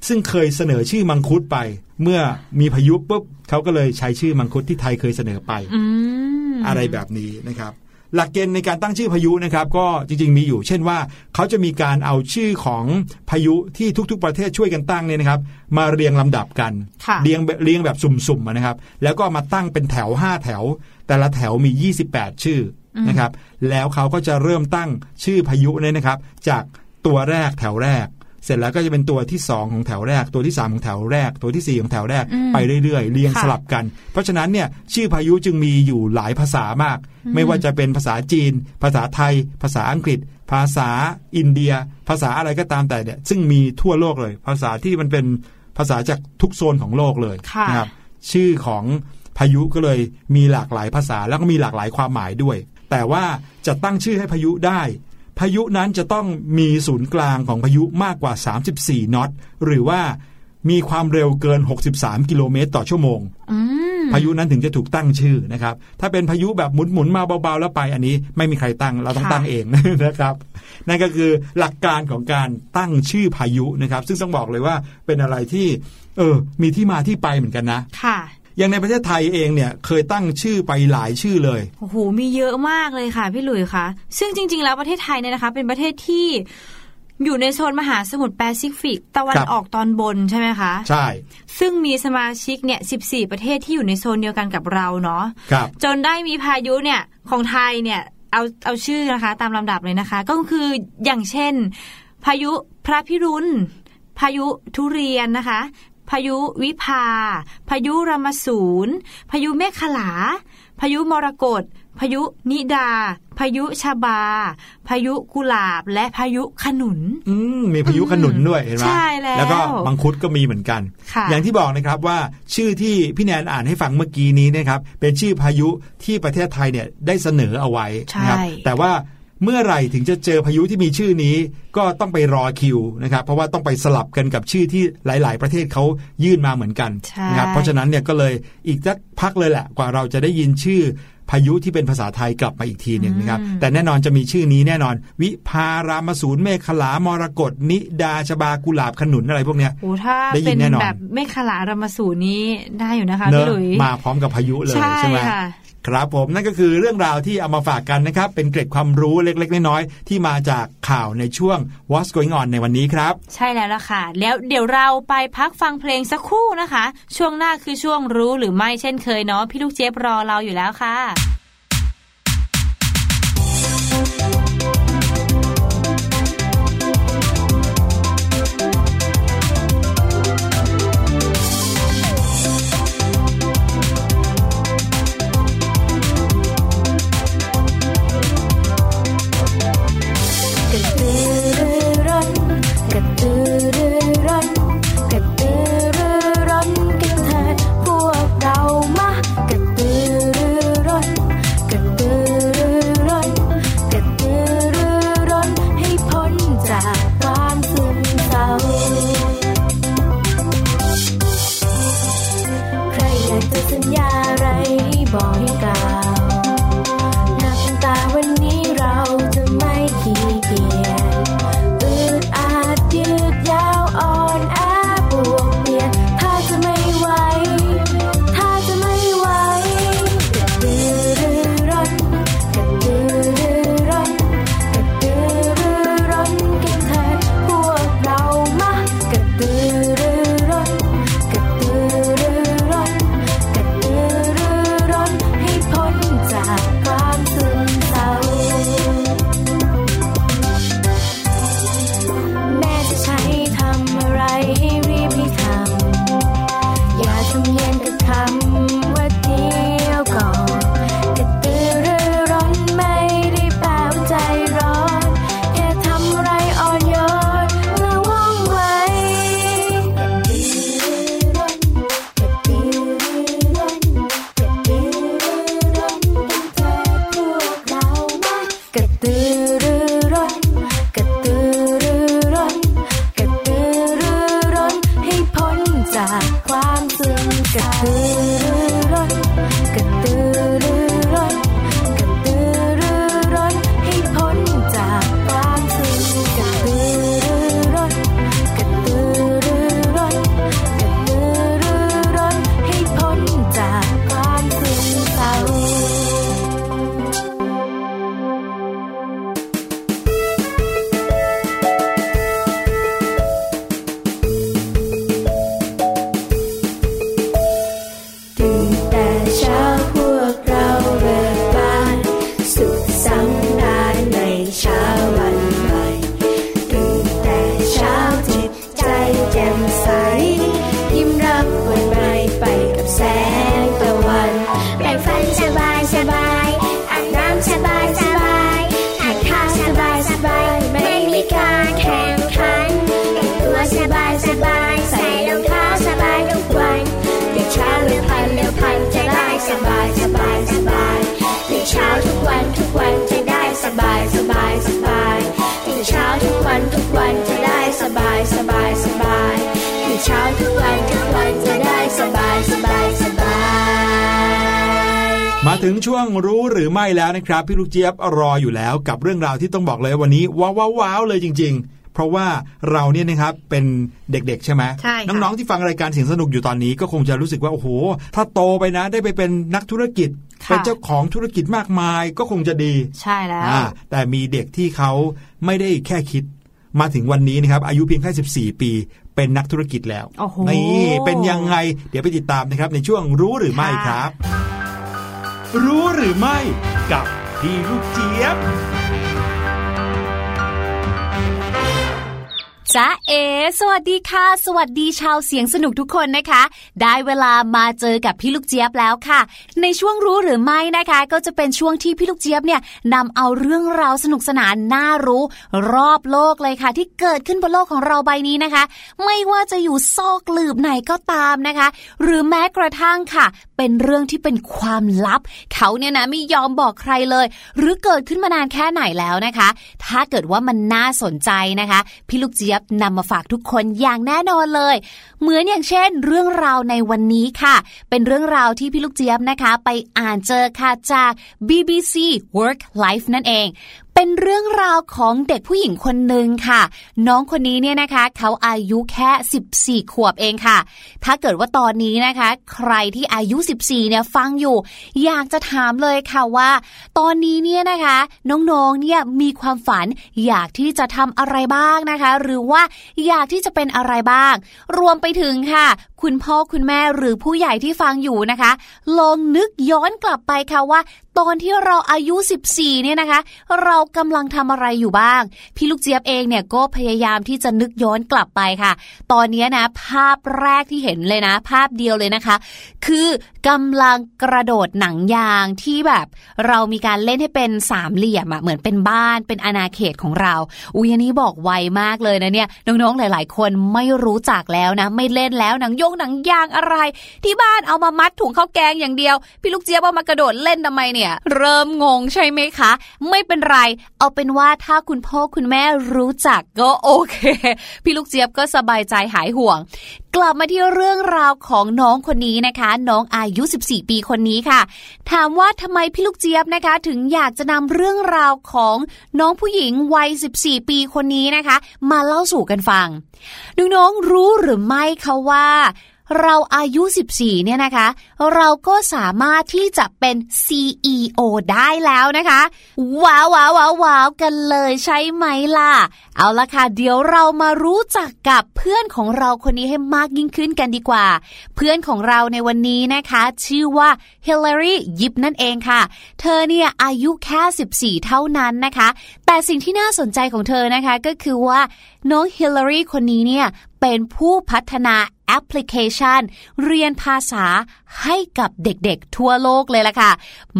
ซึ่งเคยเสนอชื่อมังคุดไปเมื่อมีพายุปุ๊บเขาก็เลยใช้ชื่อมังคุดที่ไทยเคยเสนอไป mm. อะไรแบบนี้นะครับหลักเกณฑ์ในการตั้งชื่อพายุนะครับก็จริงๆมีอยู่เช่นว่าเขาจะมีการเอาชื่อของพายุที่ทุกๆประเทศช่วยกันตั้งเนี่ยนะครับมาเรียงลำดับกันเรียงเรียงแบบสุ่มๆนะครับแล้วก็มาตั้งเป็นแถวห้าแถวแต่ละแถวมียี่สิบแปดชื่อนะครับแล้วเขาก็จะเริ่มตั้งชื่อพายุเนี่ยนะครับจากตัวแรกแถวแรกเสร็จแล้วก็จะเป็นตัวที่สองของแถวแรกตัวที่สามของแถวแรกตัวที่สี่ของแถวแรกไปเรื่อยๆเรียงสลับกันเพราะฉะนั้นเนี่ยชื่อพายุจึงมีอยู่หลายภาษามากไม่ว่าจะเป็นภาษาจีนภาษาไทยภาษาอังกฤษภาษาอินเดียภาษาอะไรก็ตามแต่เนี่ยซึ่งมีทั่วโลกเลยภาษาที่มันเป็นภาษาจากทุกโซนของโลกเลยนะครับชื่อของพายุก็เลยมีหลากหลายภาษาแล้วก็มีหลากหลายความหมายด้วยแต่ว่าจะตั้งชื่อให้พายุได้พายุนั้นจะต้องมีศูนย์กลางของพายุมากกว่าสามสิบสี่น็อตหรือว่ามีความเร็วเกินหกสิบสามกิโลเมตรต่อชั่วโมงพายุนั้นถึงจะถูกตั้งชื่อนะครับถ้าเป็นพายุแบบหมุนๆมาเบาๆแล้วไปอันนี้ไม่มีใครตั้งเราต้องตั้งเองนะครับนั่นก็คือหลักการของการตั้งชื่อพายุนะครับซึ่งต้องบอกเลยว่าเป็นอะไรที่เออมีที่มาที่ไปเหมือนกันนะค่ะอย่างในประเทศไทยเองเนี่ยเคยตั้งชื่อไปหลายชื่อเลยโอ้โหมีเยอะมากเลยค่ะพี่หลุยส์ค่ะซึ่งจริงๆแล้วประเทศไทยเนี่ยนะคะเป็นประเทศที่อยู่ในโซนมหาสมุทรแปซิฟิกตะวันออกตอนบนใช่ไหมคะใช่ซึ่งมีสมาชิกเนี่ยสิบสี่ประเทศที่อยู่ในโซนเดียวกันกับเราเนาะจนได้มีพายุเนี่ยของไทยเนี่ยเอาเอาชื่อนะคะตามลำดับเลยนะคะก็คืออย่างเช่นพายุพระพิรุณพายุทุเรียนนะคะพายุวิภาพายุรามสูรพายุเมฆลาพายุมรกตพายุนิดาพายุชบาพายุกุหลาบและพายุขนุนอืมมีพายุขนุนด้วยเห็นไหมใช่แล้วแล้วก็มังคุดก็มีเหมือนกันอย่างที่บอกนะครับว่าชื่อที่พี่แนนอ่านให้ฟังเมื่อกี้นี้นะครับเป็นชื่อพายุที่ประเทศไทยเนี่ยได้เสนอเอาไว้นะครับแต่ว่าเมื่อไหร่ถึงจะเจอพายุที่มีชื่อนี้ก็ต้องไปรอคิวนะครับเพราะว่าต้องไปสลับกันกับชื่อที่หลายๆประเทศเขายื่นมาเหมือนกันนะครับเพราะฉะนั้นเนี่ยก็เลยอีกสักพักเลยแหละกว่าเราจะได้ยินชื่อพ พายุที่เป็นภาษาไทยกลับมาอีกทีหนึ่งนะครับแต่แน่นอนจะมีชื่อนี้แน่นอนวิภารามสูรเมฆลามรกตนิดาชบากุหลาบขนุนอะไรพวกเนี้ยได้ยินแน่นอนแบบเมฆลารามสูรนี้ได้อยู่นะคะพี่หลุยมาพร้อมกับพายุเลยใช่ไหมครับผมนั่นก็คือเรื่องราวที่เอามาฝากกันนะครับเป็นเกร็ดความรู้เล็กๆน้อยๆที่มาจากข่าวในช่วง What's Going On ในวันนี้ครับใช่แล้วล่ะค่ะแล้วเดี๋ยวเราไปพักฟังเพลงสักครู่นะคะช่วงหน้าคือช่วงรู้หรือไม่เช่นเคยเนาะพี่ลูกเจี๊ยบรอเราอยู่แล้วค่ะมาถึงช่วงรู้หรือไม่แล้วนะครับพี่ลูกเจี๊ยบรออยู่แล้วกับเรื่องราวที่ต้องบอกเลยวันนี้ว้าวๆเลยจริงๆเพราะว่าเราเนี่ยนะครับเป็นเด็กๆใช่ไหมน้องๆที่ฟังรายการเสียงสนุกอยู่ตอนนี้ก็คงจะรู้สึกว่าโอ้โหถ้าโตไปนะได้ไปเป็นนักธุรกิจเป็นเจ้าของธุรกิจมากมายก็คงจะดีใช่แล้วแต่มีเด็กที่เขาไม่ได้แค่คิดมาถึงวันนี้นะครับอายุเพียงแค่สิบสี่ปีเป็นนักธุรกิจแล้วนี่เป็นยังไงเดี๋ยวไปติดตามนะครับในช่วงรู้หรือไม่ครับรู้หรือไม่กับพี่ลูกเจี๊ยบจ้าเอสวัสดีค่ะสวัสดีชาวเสียงสนุกทุกคนนะคะได้เวลามาเจอกับพี่ลูกเจี๊ยบแล้วค่ะในช่วงรู้หรือไม่นะคะก็จะเป็นช่วงที่พี่ลูกเจี๊ยบเนี่ยนำเอาเรื่องราวสนุกสนานน่ารู้รอบโลกเลยค่ะที่เกิดขึ้นบนโลกของเราใบนี้นะคะไม่ว่าจะอยู่ซอกหลืบไหนก็ตามนะคะหรือแม้กระทั่งค่ะเป็นเรื่องที่เป็นความลับเขาเนี่ยนะไม่ยอมบอกใครเลยหรือเกิดขึ้นมานานแค่ไหนแล้วนะคะถ้าเกิดว่ามันน่าสนใจนะคะพี่ลูกเจี๊ยบ รับนำมาฝากทุกคนอย่างแน่นอนเลยเหมือนอย่างเช่นเรื่องราวในวันนี้ค่ะเป็นเรื่องราวที่พี่ลูกเจี๊ยบนะคะไปอ่านเจอค่ะจาก บี บี ซี Work Life นั่นเองเป็นเรื่องราวของเด็กผู้หญิงคนหนึ่งค่ะน้องคนนี้เนี่ยนะคะเขาอายุแค่สิบสี่ขวบเองค่ะถ้าเกิดว่าตอนนี้นะคะใครที่อายุสิบสี่เนี่ยฟังอยู่อยากจะถามเลยค่ะว่าตอนนี้เนี่ยนะคะน้องๆเนี่ยมีความฝันอยากที่จะทำอะไรบ้างนะคะหรือว่าอยากที่จะเป็นอะไรบ้างรวมไปถึงค่ะคุณพ่อคุณแม่หรือผู้ใหญ่ที่ฟังอยู่นะคะลองนึกย้อนกลับไปค่ะว่าตอนที่เราอายุสิบสี่เนี่ยนะคะเรากำลังทำอะไรอยู่บ้างพี่ลูกเจี๊ยบเองเนี่ยก็พยายามที่จะนึกย้อนกลับไปค่ะตอนนี้นะภาพแรกที่เห็นเลยนะภาพเดียวเลยนะคะคือกำลังกระโดดหนังยางที่แบบเรามีการเล่นให้เป็นสามเหลี่ยมอะเหมือนเป็นบ้านเป็นอาณาเขตของเราอุ๊ยอันนี้บอกไวมากเลยนะเนี่ยน้องๆหลายๆคนไม่รู้จักแล้วนะไม่เล่นแล้วหนังยงหนังยางอะไรที่บ้านเอามามัดถุงข้าวแกงอย่างเดียวพี่ลูกเจี๊ยบว่ามากระโดดเล่นทำไมเนี่ยเริ่มงงใช่ไหมคะไม่เป็นไรเอาเป็นว่าถ้าคุณพ่อคุณแม่รู้จักก็โอเคพี่ลูกเจี๊ยบก็สบายใจหายห่วงกลับมาที่เรื่องราวของน้องคนนี้นะคะน้องอายุสิบสี่ปีคนนี้ค่ะถามว่าทำไมพี่ลูกเจี๊ยบนะคะถึงอยากจะนำเรื่องราวของน้องผู้หญิงวัยสิบสี่ปีคนนี้นะคะมาเล่าสู่กันฟังน้องๆรู้หรือไม่คะว่าเราอายุสิบสี่เนี่ยนะคะเราก็สามารถที่จะเป็น ซี อี โอ ได้แล้วนะคะว้าวว้าวว้าวว้าวกันเลยใช่ไหมล่ะเอาล่ะค่ะเดี๋ยวเรามารู้จักกับเพื่อนของเราคนนี้ให้มากยิ่งขึ้นกันดีกว่าเพื่อนของเราในวันนี้นะคะชื่อว่าเฮเลรี่ยิปนั่นเองค่ะเธอเนี่ยอายุแค่สิบสี่เท่านั้นนะคะแต่สิ่งที่น่าสนใจของเธอนะคะก็คือว่าน้องเฮเลรี่คนนี้เนี่ยเป็นผู้พัฒนาแอปพลิเคชันเรียนภาษาให้กับเด็กๆทั่วโลกเลยล่ะค่ะ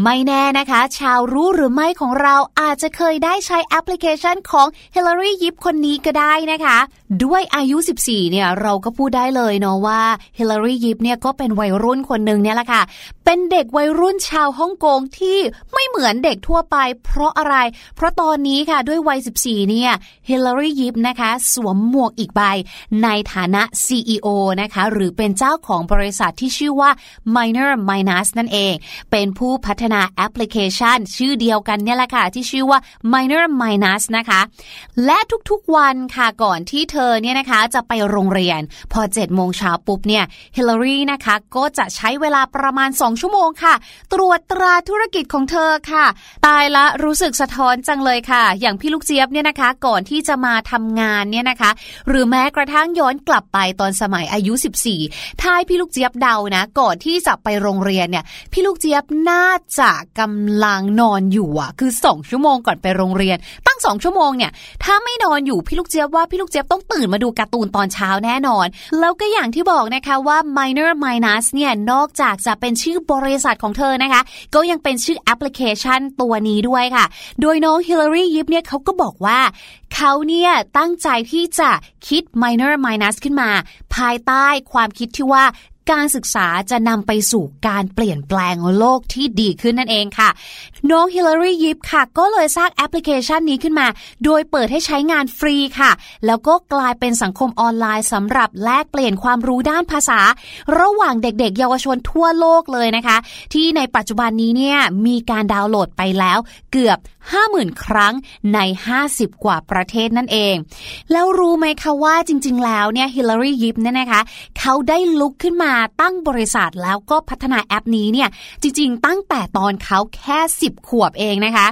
ไม่แน่นะคะชาวรู้หรือไม่ของเราอาจจะเคยได้ใช้แอปพลิเคชันของ Hillary Yip คนนี้ก็ได้นะคะด้วยอายุสิบสี่เนี่ยเราก็พูดได้เลยเนาะว่า Hillary Yip เนี่ยก็เป็นวัยรุ่นคนนึงเนี่ยล่ะค่ะเป็นเด็กวัยรุ่นชาวฮ่องกงที่ไม่เหมือนเด็กทั่วไปเพราะอะไรเพราะตอนนี้ค่ะด้วยวัยสิบสี่เนี่ย Hillary Yip นะคะสวมหมวกอีกใบในฐานะ ซี อี โอนะคะหรือเป็นเจ้าของบริษัทที่ชื่อว่า Minor Minus นั่นเองเป็นผู้พัฒนาแอปพลิเคชันชื่อเดียวกันเนี่ยแหละค่ะที่ชื่อว่า Minor Minus นะคะและทุกๆวันค่ะก่อนที่เธอเนี่ยนะคะจะไปโรงเรียนพอ เจ็ดโมง นปุ๊บเนี่ย Hillary นะคะก็จะใช้เวลาประมาณสองชั่วโมงค่ะตรวจตราธุรกิจของเธอค่ะตายละรู้สึกสะท้อนจังเลยค่ะอย่างพี่ลูกเจี๊ยบเนี่ยนะคะก่อนที่จะมาทำงานเนี่ยนะคะหรือแม้กระทั่งย้อนกลับไปตอนสมัยอายุสิบสี่ท้ายพี่ลูกเจี๊ยบเดานะก่อนที่จะไปโรงเรียนเนี่ยพี่ลูกเจี๊ยบน่าจะกำลังนอนอยู่อ่ะคือสองชั่วโมงก่อนไปโรงเรียนตั้งสองชั่วโมงเนี่ยถ้าไม่นอนอยู่พี่ลูกเจี๊ยบว่าพี่ลูกเจี๊ยบต้องตื่นมาดูการ์ตูนตอนเช้าแน่นอนแล้วก็อย่างที่บอกนะคะว่า Minor Minus เนี่ยนอกจากจะเป็นชื่อบริษัทของเธอนะคะก็ยังเป็นชื่อแอปพลิเคชันตัวนี้ด้วยค่ะโดยน้อง Hillary Yip เนี่ยเขาก็บอกว่าเขาเนี่ยตั้งใจที่จะคิด Minor Minus ขึ้นมาภายใต้ความคิดที่ว่าการศึกษาจะนำไปสู่การเปลี่ยนแปลงโลกที่ดีขึ้นนั่นเองค่ะน้อง Hillary Yip ค่ะก็เลยสร้างแอปพลิเคชันนี้ขึ้นมาโดยเปิดให้ใช้งานฟรีค่ะแล้วก็กลายเป็นสังคมออนไลน์สำหรับแลกเปลี่ยนความรู้ด้านภาษาระหว่างเด็กๆเยาวชนทั่วโลกเลยนะคะที่ในปัจจุบันนี้เนี่ยมีการดาวน์โหลดไปแล้วเกือบ ห้าหมื่น ครั้งในห้าสิบกว่าประเทศนั่นเองแล้วรู้ไหมคะว่าจริงๆแล้วเนี่ย Hillary Yip เนี่ยนะคะเขาได้ลุกขึ้นมาตั้งบริษัทแล้วก็พัฒนาแอปนี้เนี่ยจริงๆตั้งแต่ตอนเขาแค่สิบขวบเองนะคะ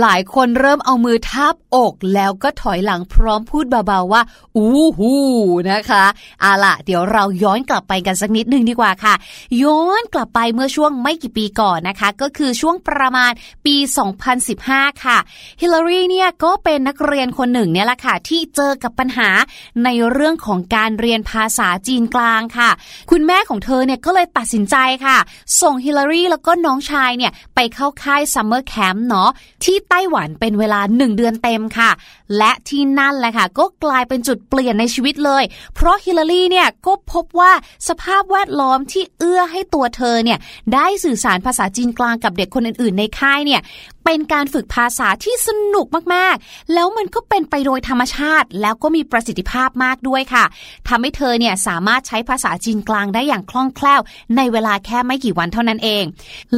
หลายคนเริ่มเอามือทาบอกแล้วก็ถอยหลังพร้อมพูดเบาๆว่าอู้หูนะคะเอาล่ะเดี๋ยวเราย้อนกลับไปกันสักนิดนึงดีกว่าค่ะย้อนกลับไปเมื่อช่วงไม่กี่ปีก่อนนะคะก็คือช่วงประมาณปีสองพันสิบห้าค่ะ Hillary เนี่ยก็เป็นนักเรียนคนหนึ่งเนี่ยแหละค่ะที่เจอกับปัญหาในเรื่องของการเรียนภาษาจีนกลางค่ะคุณแม่ของเธอเนี่ยก็เลยตัดสินใจค่ะส่งฮิลลารีแล้วก็น้องชายเนี่ยไปเข้าค่ายซัมเมอร์แคมป์เนาะที่ไต้หวันเป็นเวลาหนึ่งเดือนเต็มค่ะและที่นั่นแหละค่ะก็กลายเป็นจุดเปลี่ยนในชีวิตเลยเพราะฮิลลารีเนี่ยก็พบว่าสภาพแวดล้อมที่เอื้อให้ตัวเธอเนี่ยได้สื่อสารภาษาจีนกลางกับเด็กคนอื่นๆในค่ายเนี่ย เป็นการฝึกภาษาที่สนุกมากๆแล้วมันก็เป็นไปโดยธรรมชาติแล้วก็มีประสิทธิภาพมากด้วยค่ะทำให้เธอเนี่ยสามารถใช้ภาษาจีนกลางได้อย่างคล่องแคล่วในเวลาแค่ไม่กี่วันเท่านั้นเอง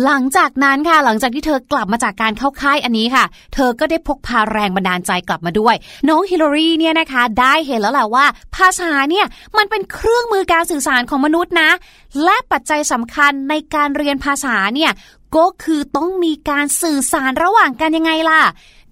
หลังจากนั้นค่ะหลังจากที่เธอกลับมาจากการเข้าค่ายอันนี้ค่ะเธอก็ได้พกพาแรงบันดาลใจกลับมาด้วยน้องฮิลลารีเนี่ยนะคะได้เห็นแล้วแหละว่าภาษาเนี่ยมันเป็นเครื่องมือการสื่อสารของมนุษย์นะและปัจจัยสำคัญในการเรียนภาษาเนี่ยก็คือต้องมีการสื่อสารระหว่างกันยังไงล่ะ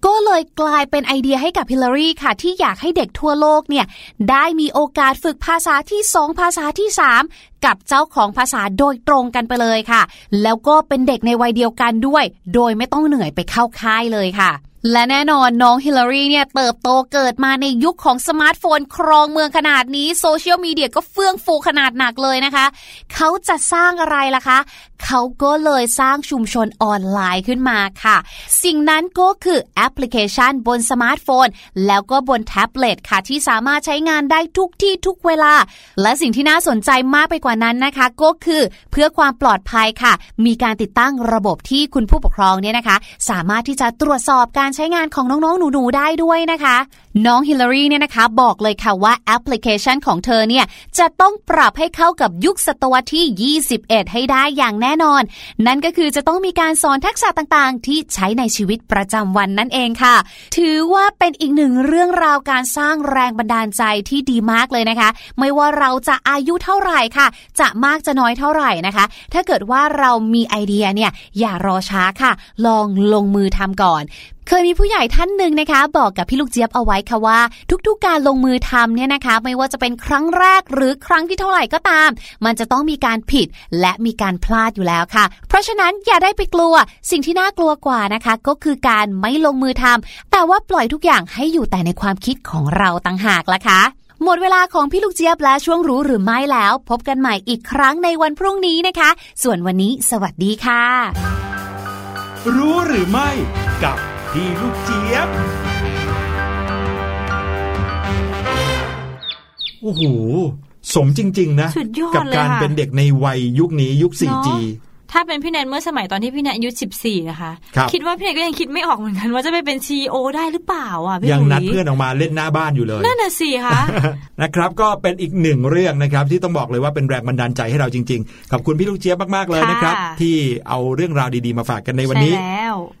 ก็เลยกลายเป็นไอเดียให้กับฮิลลารีค่ะที่อยากให้เด็กทั่วโลกเนี่ยได้มีโอกาสฝึกภาษาที่สองภาษาที่สามกับเจ้าของภาษาโดยตรงกันไปเลยค่ะแล้วก็เป็นเด็กในวัยเดียวกันด้วยโดยไม่ต้องเหนื่อยไปเข้าค่ายเลยค่ะและแน่นอนน้องฮิลลารีเนี่ยเติบโตเกิดมาในยุคของสมาร์ทโฟนครองเมืองขนาดนี้โซเชียลมีเดียก็เฟื่องฟูขนาดหนักเลยนะคะเขาจะสร้างอะไรล่ะคะเขาก็เลยสร้างชุมชนออนไลน์ขึ้นมาค่ะสิ่งนั้นก็คือแอปพลิเคชันบนสมาร์ทโฟนแล้วก็บนแท็บเล็ตค่ะที่สามารถใช้งานได้ทุกที่ทุกเวลาและสิ่งที่น่าสนใจมากไปกว่านั้นนะคะก็คือเพื่อความปลอดภัยค่ะมีการติดตั้งระบบที่คุณผู้ปกครองเนี่ยนะคะสามารถที่จะตรวจสอบการใช้งานของน้องๆหนูๆได้ด้วยนะคะน้องฮิลลารีเนี่ยนะคะบอกเลยค่ะว่าแอปพลิเคชันของเธอเนี่ยจะต้องปรับให้เข้ากับยุคศตวรรษที่ยี่สิบเอ็ดให้ได้อย่างแน่นอนนั่นก็คือจะต้องมีการสอนทักษะต่างๆที่ใช้ในชีวิตประจำวันนั่นเองค่ะถือว่าเป็นอีกหนึ่งเรื่องราวการสร้างแรงบันดาลใจที่ดีมากเลยนะคะไม่ว่าเราจะอายุเท่าไหร่ค่ะจะมากจะน้อยเท่าไหร่นะคะถ้าเกิดว่าเรามีไอเดียเนี่ยอย่ารอช้าค่ะลองลงมือทำก่อนเคยมีผู้ใหญ่ท่านหนึ่งนะคะบอกกับพี่ลูกเจี๊ยบเอาไว้ค่ะว่าทุกๆการลงมือทำเนี่ยนะคะไม่ว่าจะเป็นครั้งแรกหรือครั้งที่เท่าไหร่ก็ตามมันจะต้องมีการผิดและมีการพลาดอยู่แล้วค่ะเพราะฉะนั้นอย่าได้ไปกลัวสิ่งที่น่ากลัวกว่านะคะก็คือการไม่ลงมือทำแต่ว่าปล่อยทุกอย่างให้อยู่แต่ในความคิดของเราต่างหากละค่ะหมดเวลาของพี่ลูกเจี๊ยบและช่วงรู้หรือไม่แล้วพบกันใหม่อีกครั้งในวันพรุ่งนี้นะคะส่วนวันนี้สวัสดีค่ะรู้หรือไม่กับพี่ลูกเจี๊ยบโอ้โหสมจริงๆนะกับการเป็นเด็กในวัยยุคนี้ยุค โฟร์จี ถ้าเป็นพี่แนนเมื่อสมัยตอนที่พี่แนนอายุสิบสี่นะคะคิดว่าพี่แนนก็ยังคิดไม่ออกเหมือนกันว่าจะไปเป็น ซี อี โอ ได้หรือเปล่าอ่ะพี่ยังนัดเพื่อนออกมาเล่นหน้าบ้านอยู่เลยนั่นน่ะสิคะนะครับก็เป็นอีกหนึ่งเรื่องนะครับที่ต้องบอกเลยว่าเป็นแรงบันดาลใจให้เราจริงๆขอบคุณพี่ลูกเจี๊ยบมากๆเลยนะครับที่เอาเรื่องราวดีๆมาฝากกันในวันนี้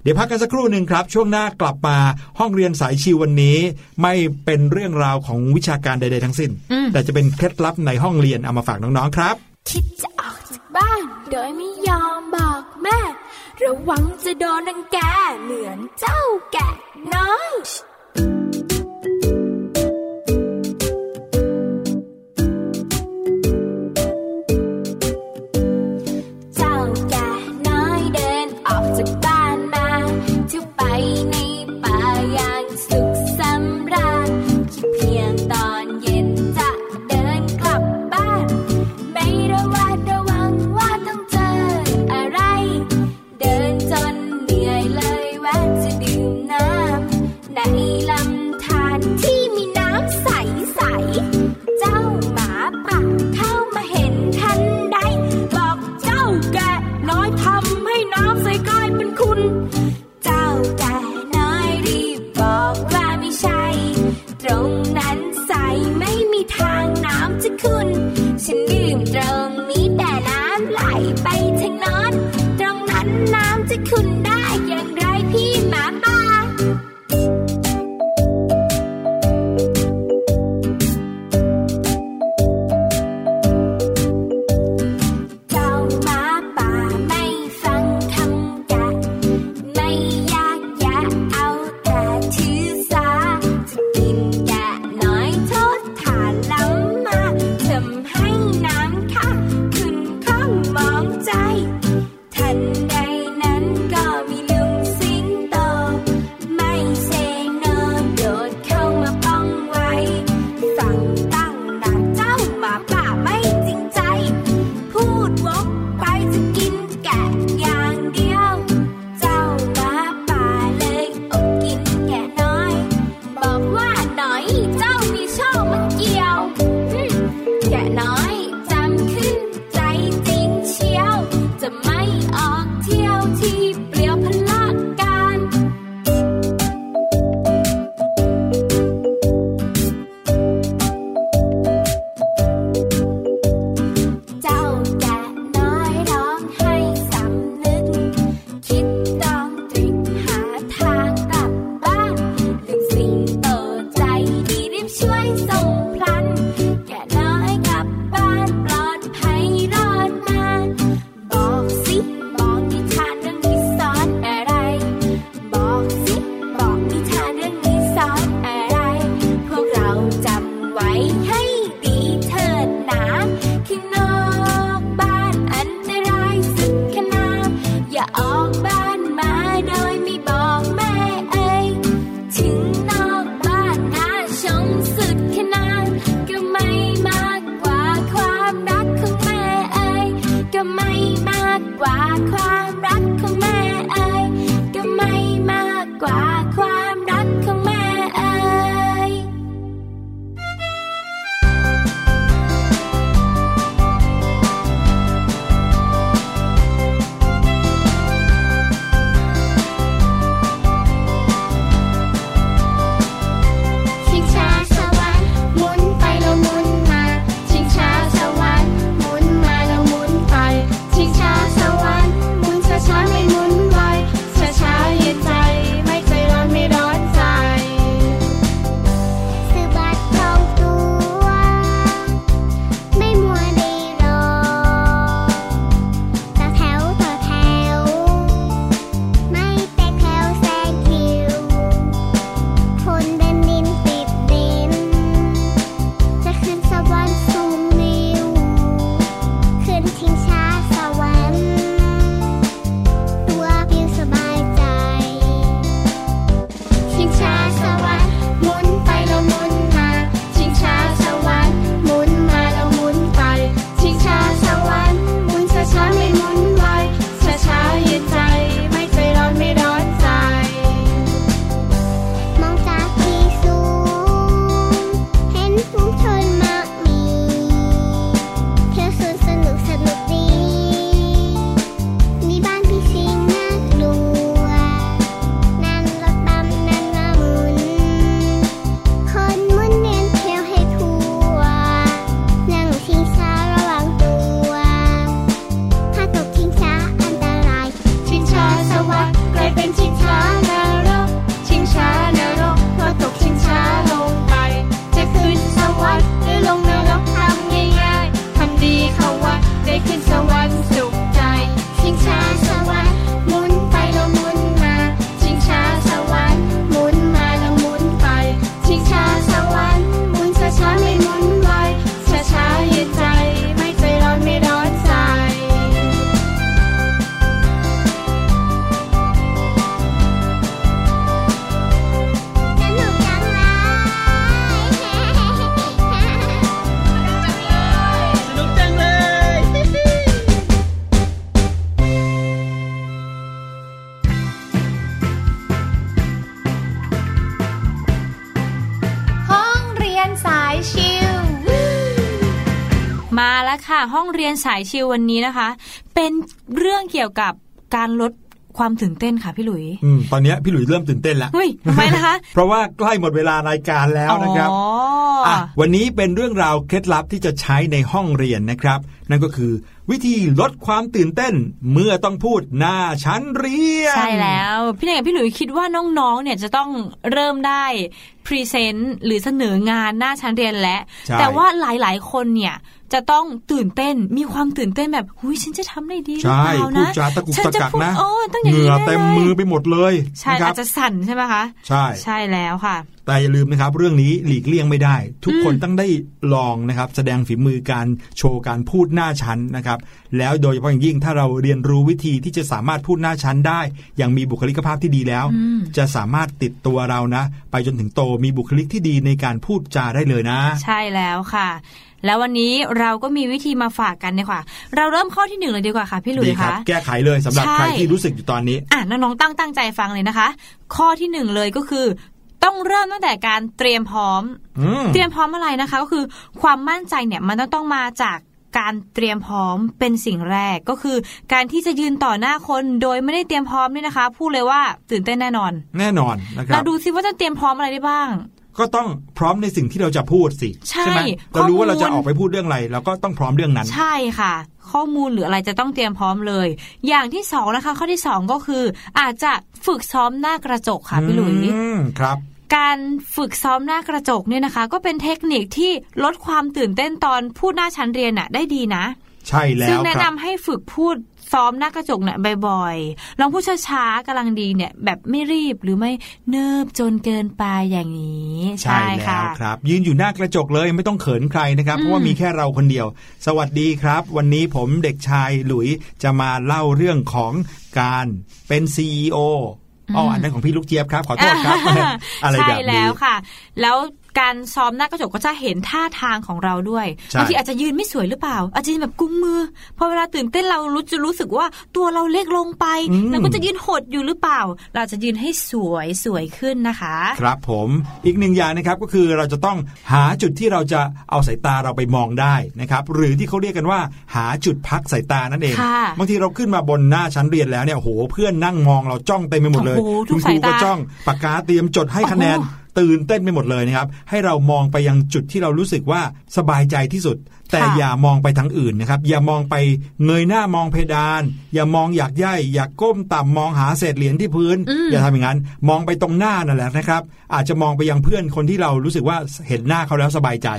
เดี๋ยวพักกันสักครู่นึงครับช่วงหน้ากลับมาห้องเรียนสายชิววันนี้ไม่เป็นเรื่องราวของวิชาการใดๆทั้งสิ้นแต่จะเป็นเคล็ดลับในห้องเรียนเอามาฝากน้องๆครับคิดจะออกจากบ้านโดยไม่ยอมบอกแม่ระวังจะโดนรังแกเหมือนเจ้าแกะน้อยเจ้าแกะน้อยเดินออกจากบ้านมาเที่ยวไปในป่าอย่างสุขสำราญคิดเพียงตอนเย็นจะเดินกลับบ้านไม่ระวัดระวังว่าต้องเจออะไรเดินจนเหนื่อยเลยแวะจะดื่มน้ำในลำธารที่มีน้ำใสๆเจ้าหมาป่าเข้ามาเห็นทันใดบอกเจ้าแกะน้อยทำให้น้ำใสกลายเป็นคุณเจ้าแกะน้อยรีบบอกว่าไม่ใช่ตรงนั้นใสไม่มีทางน้ำจะขุ่นฉันดื่มตรงนี้แต่น้ำไหลไปทางโน้นตรงนั้นน้ำจะขุ่นได้อย่างไรพี่หมาป่าใจทันใดนั้นก็ ก็ไม่มากกว่าความรักของแม่เอ๋ยก็ไม่มากกว่าความรักของแม่เอ๋ยมาแล้วค่ะห้องเรียนสายชิลวันนี้นะคะเป็นเรื่องเกี่ยวกับการลดความตื่นเต้นค่ะพี่หลุยอืมตอนนี้พี่หลุยเริ่มตื่นเต้นแล้วอุ้ยทำไมนะคะ เพราะว่าใกล้หมดเวลารายการแล้วนะครับอ๋ออ่ะวันนี้เป็นเรื่องราวเคล็ดลับที่จะใช้ในห้องเรียนนะครับนั่นก็คือวิธีลดความตื่นเต้นเมื่อต้องพูดหน้าชั้นเรียนใช่แล้วพี่เนยกับพี่หลุยคิดว่าน้องๆเนี่ยจะต้องเริ่มได้พรีเซนต์หรือเสนองานหน้าชั้นเรียนแล้วแต่ว่าหลายๆคนเนี่ยจะต้องตื่นเต้นมีความตื่นเต้นแบบหุ้ยฉันจะทำได้ดีหรือเปล่านะฉันจะพูดโอ้ต้องอย่างนี้เลยเหงื่อเต็มมือไปหมดเลยใช่อาจจะสั่นใช่ไหมคะใช่ใช่แล้วค่ะแต่อย่าลืมนะครับเรื่องนี้หลีกเลี่ยงไม่ได้ทุกคนต้องได้ลองนะครับแสดงฝีมือการโชว์การพูดหน้าชั้นนะครับแล้วโดยเฉพาะอย่างยิ่งถ้าเราเรียนรู้วิธีที่จะสามารถพูดหน้าชั้นได้อย่างมีบุคลิกภาพที่ดีแล้วจะสามารถติดตัวเรานะไปจนถึงโตมีบุคลิกที่ดีในการพูดจาได้เลยนะใช่แล้วค่ะแล้ววันนี้เราก็มีวิธีมาฝากกันเลยค่ะเราเริ่มข้อที่หนึ่งเลยดีกว่าค่ะพี่หลุยส์ค่ะแก้ไขเลยสำหรับ ใ, ใครที่รู้สึกอยู่ตอนนี้อ่ะน้องๆตั้งตั้งใจฟังเลยนะคะข้อที่หนึ่งเลยก็คือต้องเริ่มตั้งแต่การเตรียมพร้อมเตรียมพร้อมอะไรนะคะก็คือความมั่นใจเนี่ยมันต้องมาจากการเตรียมพร้อมเป็นสิ่งแรกก็คือการที่จะยืนต่อหน้าคนโดยไม่ได้เตรียมพร้อมนี่นะคะพูดเลยว่าตื่นเต้นแน่นอนแน่นอนนะครับเราดูซิว่าจะเตรียมพร้อมอะไรได้บ้างก็ต้องพร้อมในสิ่งที่เราจะพูดสิใช่ไหมเรารู้ว่าเราจะออกไปพูดเรื่องอะไรเราก็ต้องพร้อมเรื่องนั้นใช่ค่ะข้อมูลหรืออะไรจะต้องเตรียมพร้อมเลยอย่างที่สองนะคะข้อที่สองก็คืออาจจะฝึกซ้อมหน้ากระจกค่ะพี่หลุยส์ครับการฝึกซ้อมหน้ากระจกเนี่ยนะคะก็เป็นเทคนิคที่ลดความตื่นเต้นตอนพูดหน้าชั้นเรียนน่ะได้ดีนะใช่แล้วซึ่งแนะนำให้ฝึกพูดซ้อมหน้ากระจกเนี่ยบ่อยๆลองพูดช้าๆกำลังดีเนี่ยแบบไม่รีบหรือไม่เนิบจนเกินไปอย่างนี้ใช่แล้วครับยืนอยู่หน้ากระจกเลยไม่ต้องเขินใครนะครับเพราะว่ามีแค่เราคนเดียวสวัสดีครับวันนี้ผมเด็กชายหลุยจะมาเล่าเรื่องของการเป็น ซี อี โออ๋ออันนั้นของพี่ลูกเจี๊ยบครับขอโทษครับอะไรแบบนี้ใช่แล้วค่ะแล้ว การซ้อมหน้ากระจกก็จะเห็นท่าทางของเราด้วยบางทีอาจจะยืนไม่สวยหรือเปล่าอาจจะแบบกุมมือพอเวลาตื่นเต้นเรารู้จะรู้สึกว่าตัวเราเล็กลงไปแล้วก็จะยืนหดอยู่หรือเปล่าเราจะยืนให้สวยสวยขึ้นนะคะครับผมอีกหนึ่งอย่างนะครับก็คือเราจะต้องหาจุดที่เราจะเอาสายตาเราไปมองได้นะครับหรือที่เขาเรียกกันว่าหาจุดพักสายตานั่นเองบางทีเราขึ้นมาบนหน้าชั้นเรียนแล้วเนี่ยโอ้โหเพื่อนนั่งมองเราจ้องเต็มไปหมดเลยคุณครูก็จ้องปากกาเตรียมจดให้คะแนนตื่นเต้นไปหมดเลยนะครับให้เรามองไปยังจุดที่เรารู้สึกว่าสบายใจที่สุดแต่อย่ามองไปทางอื่นนะครับอย่ามองไปเงยหน้ามองเพดานอย่ามองอยากย่ายอยากก้มต่ำมองหาเศษเหรียญที่พื้น อ, อย่าทำอย่างนั้นมองไปตรงหน้านั่นแหละนะครับอาจจะมองไปยังเพื่อนคนที่เรารู้สึกว่าเห็นหน้าเขาแล้วสบายใจ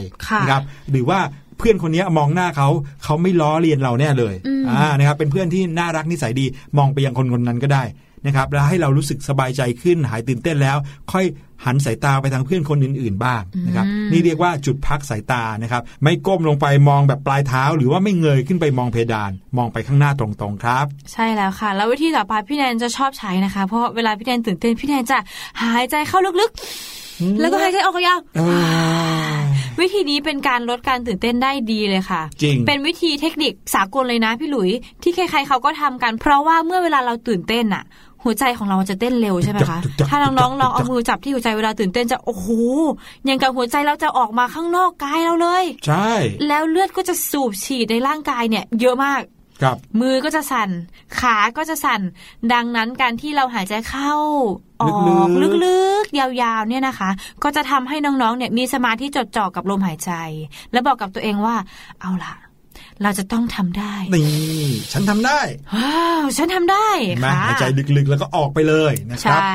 นะครับหรือว่าเพื่อนคนนี้มองหน้าเขาเขาไม่ล้อเลียนเราแน่เลยอ่านะครับเป็นเพื่อนที่น่ารักนิสัยดีมองไปยังคนคนนั้นก็ได้นะครับแล้วให้เรารู้สึกสบายใจขึ้นหายตื่นเต้นแล้วค่อยหันสายตาไปทางเพื่อนคนอื่นๆบ้างนะครับนี่เรียกว่าจุดพักสายตานะครับไม่ก้มลงไปมองแบบปลายเท้าหรือว่าไม่เงยขึ้นไปมองเพดานมองไปข้างหน้าตรงๆครับใช่แล้วค่ะแล้ววิธีต่อไปพี่แนนจะชอบใช้นะคะเพราะเวลาพี่แนนตื่นเต้นพี่แนนจะหายใจเข้าลึกๆแล้วก็หายใจออกยาววิธีนี้เป็นการลดการตื่นเต้นได้ดีเลยค่ะจริงเป็นวิธีเทคนิคสากลเลยนะพี่หลุยที่ใครๆเขาก็ทำกันเพราะว่าเมื่อเวลาเราตื่นเต้นอะหัวใจของเราจะเต้นเร็วใช่ไหมคะถ้าน้องๆลองเอามือจับที่หัวใจเวลาตื่นเต้นจะโอ้โหอย่างกับหัวใจเราจะออกมาข้างนอกกายเราเลยใช่แล้วเลือดก็จะสูบฉีดในร่างกายเนี่ยเยอะมากมือก็จะสั่นขาก็จะสั่นดังนั้นการที่เราหายใจเข้าออกลึกๆยาวๆเนี่ยนะคะก็จะทำให้น้องๆเนี่ยมีสมาธิจดจ่อกับลมหายใจและบอกกับตัวเองว่าเอาล่ะเราจะต้องทำได้นี่ฉันทำได้ว้าวฉันทำได้ค่ะหายใจลึกๆแล้วก็ออกไปเลยนะครับใช่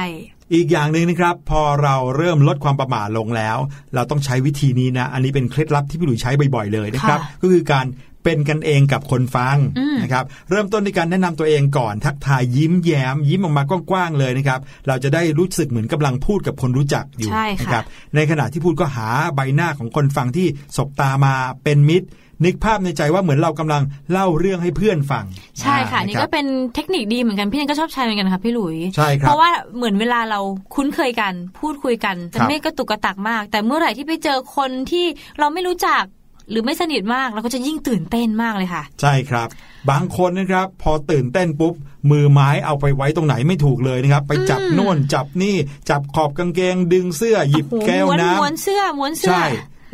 อีกอย่างนึงนะครับพอเราเริ่มลดความประมาทลงแล้วเราต้องใช้วิธีนี้นะอันนี้เป็นเคล็ดลับที่พี่หลุยใช้บ่อยๆเลยนะครับก็คือการเป็นกันเองกับคนฟังนะครับเริ่มต้นด้วยการแนะนำตัวเองก่อนทักทายยิ้มแย้มยิ้มออกมากว้างๆเลยนะครับเราจะได้รู้สึกเหมือนกำลังพูดกับคนรู้จักอยู่นะครับในขณะที่พูดก็หาใบหน้าของคนฟังที่สบตามาเป็นมิตรนึกภาพในใจว่าเหมือนเรากำลังเล่าเรื่องให้เพื่อนฟังใช่ค่ะนี่ก็เป็นเทคนิคดีเหมือนกันพี่นันก็ชอบใช้เหมือนกันค่ะพี่หลุยใช่ครับเพราะว่าเหมือนเวลาเราคุ้นเคยกันพูดคุยกันจะไม่กระตุกกระตักมากแต่เมื่อไหร่ที่ไปเจอคนที่เราไม่รู้จักหรือไม่สนิทมากเราก็จะยิ่งตื่นเต้นมากเลยค่ะใช่ครับบางคนนะครับพอตื่นเต้นปุ๊บมือไม้เอาไปไว้ตรงไหนไม่ถูกเลยนะครับไปจับโน่นจับนี่จับขอบกางเกงดึงเสื้อหยิบแก้วน้ำม้วนเสื้อม้วนเสื้อใช่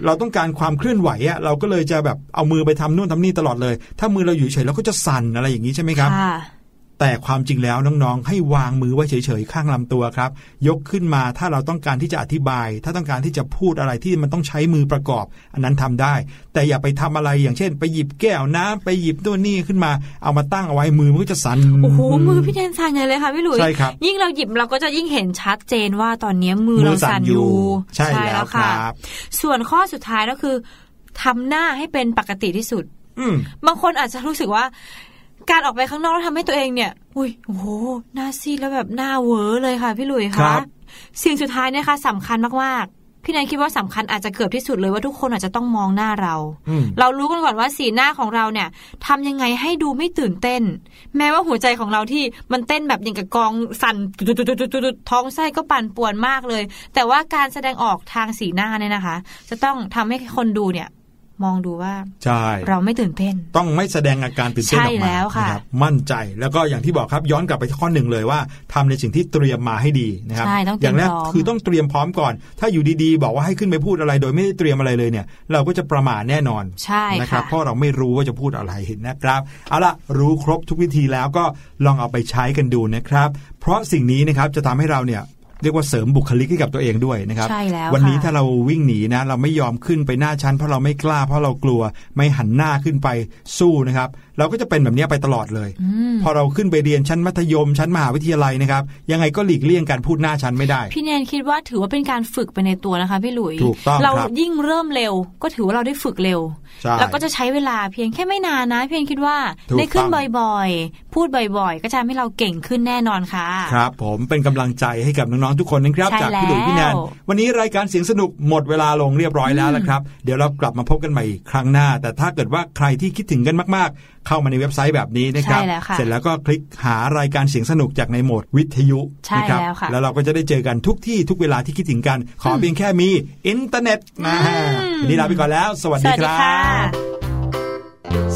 เราต้องการความเคลื่อนไหวอ่ะเราก็เลยจะแบบเอามือไปทำนู่นทำนี่ตลอดเลยถ้ามือเราอยู่เฉยเราก็จะสั่นอะไรอย่างนี้ใช่ไหมครับแต่ความจริงแล้วน้องๆให้วางมือไว้เฉยๆข้างลำตัวครับยกขึ้นมาถ้าเราต้องการที่จะอธิบายถ้าต้องการที่จะพูดอะไรที่มันต้องใช้มือประกอบอันนั้นทำได้แต่อย่าไปทำอะไรอย่างเช่นไปหยิบแก้วน้ำไปหยิบตัวนี่ขึ้นมาเอามาตั้งเอาไว้มือมันก็จะสั่นโอ้โหมือพี่แดนสั่นใหญ่เลยค่ะพี่หลุยใช่ครับยิ่งเราหยิบเราก็จะยิ่งเห็นชัดเจนว่าตอนนี้มือเราสั่นอยู่ใช่แล้วครับส่วนข้อสุดท้ายก็คือทำหน้าให้เป็นปกติที่สุดบางคนอาจจะรู้สึกว่าการออกไปข้างนอกแล้วทำให้ตัวเองเนี่ยอุ้ยโอ้โหหน้าซีดแล้วแบบหน้าเวอเลยค่ะพี่ลุยค่ะสิ่งสุดท้ายเนี่ยค่ะสำคัญมากๆพี่นายคิดว่าสำคัญอาจจะเกือบที่สุดเลยว่าทุกคนอาจจะต้องมองหน้าเราเรารู้กันก่อนว่าสีหน้าของเราเนี่ยทำยังไงให้ดูไม่ตื่นเต้นแม้ว่าหัวใจของเราที่มันเต้นแบบอย่างกับกองสั่นท้องไส้ก็ปั่นป่วนมากเลยแต่ว่าการแสดงออกทางสีหน้าเนี่ยนะคะจะต้องทำให้คนดูเนี่ยมองดูว่าเราไม่ตื่นเต้นต้องไม่แสดงอาการตื่นเต้นออกมานะครับมั่นใจแล้วก็อย่างที่บอกครับย้อนกลับไปข้อหนึ่งเลยว่าทำในสิ่งที่เตรียมมาให้ดีนะครับอย่างแรกคือต้องเตรียมพร้อมก่อนถ้าอยู่ดีๆบอกว่าให้ขึ้นไปพูดอะไรโดยไม่ได้เตรียมอะไรเลยเนี่ยเราก็จะประมาทแน่นอนนะครับเพราะเราไม่รู้ว่าจะพูดอะไรนะครับเอาล่ะรู้ครบทุกวิธีแล้วก็ลองเอาไปใช้กันดูนะครับเพราะสิ่งนี้นะครับจะทำให้เราเนี่ยเรียกว่าเสริมบุคลิกให้กับตัวเองด้วยนะครับวันนี้ถ้าเราวิ่งหนีนะเราไม่ยอมขึ้นไปหน้าชั้นเพราะเราไม่กล้าเพราะเรากลัวไม่หันหน้าขึ้นไปสู้นะครับเราก็จะเป็นแบบนี้ไปตลอดเลยพอเราขึ้นไปเรียนชั้นมัธยมชั้นมหาวิทยาลัยนะครับยังไงก็หลีกเลี่ยงการพูดหน้าชั้นไม่ได้พี่แนนคิดว่าถือว่าเป็นการฝึกไปในตัวนะคะพี่หลุยเรายิ่งเริ่มเร็วก็ถือว่าเราได้ฝึกเร็วแล้วก็จะใช้เวลาเพียงแค่ไม่นานนะพี่แนนคิดว่าได้ขึ้นบ่อยๆ พูดบ่อยๆก็จะทำให้เราเก่งขึ้นแน่นอนค่ะครับผมเป็นกำลังใจให้กับน้องๆทุกคนนะครับจากพี่หลุยส์พี่แนนวันนี้รายการเสียงสนุกหมดเวลาลงเรียบร้อยแล้วละครับเดี๋ยวเรากลับมาพบกันใหม่ครั้งหน้าแต่ถ้าเกิดว่าใครที่คิดถึงกันมากๆเข้ามาในเว็บไซต์แบบนี้นะครับเสร็จแล้วก็คลิกหารายการเสียงสนุกจากในโหมดวิทยุนะครับแล้วเราก็จะได้เจอกันทุกที่ทุกเวลาที่คิดถึงกันขอเพียงแค่มีอินเทอร์เน็ตนะวันนี้ลาไปก่อนแล้วสวัสดีครับ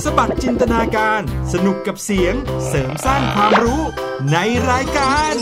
สบัดจินตนาการสนุกกับเสียงเสริมสร้างความรู้ในรายการ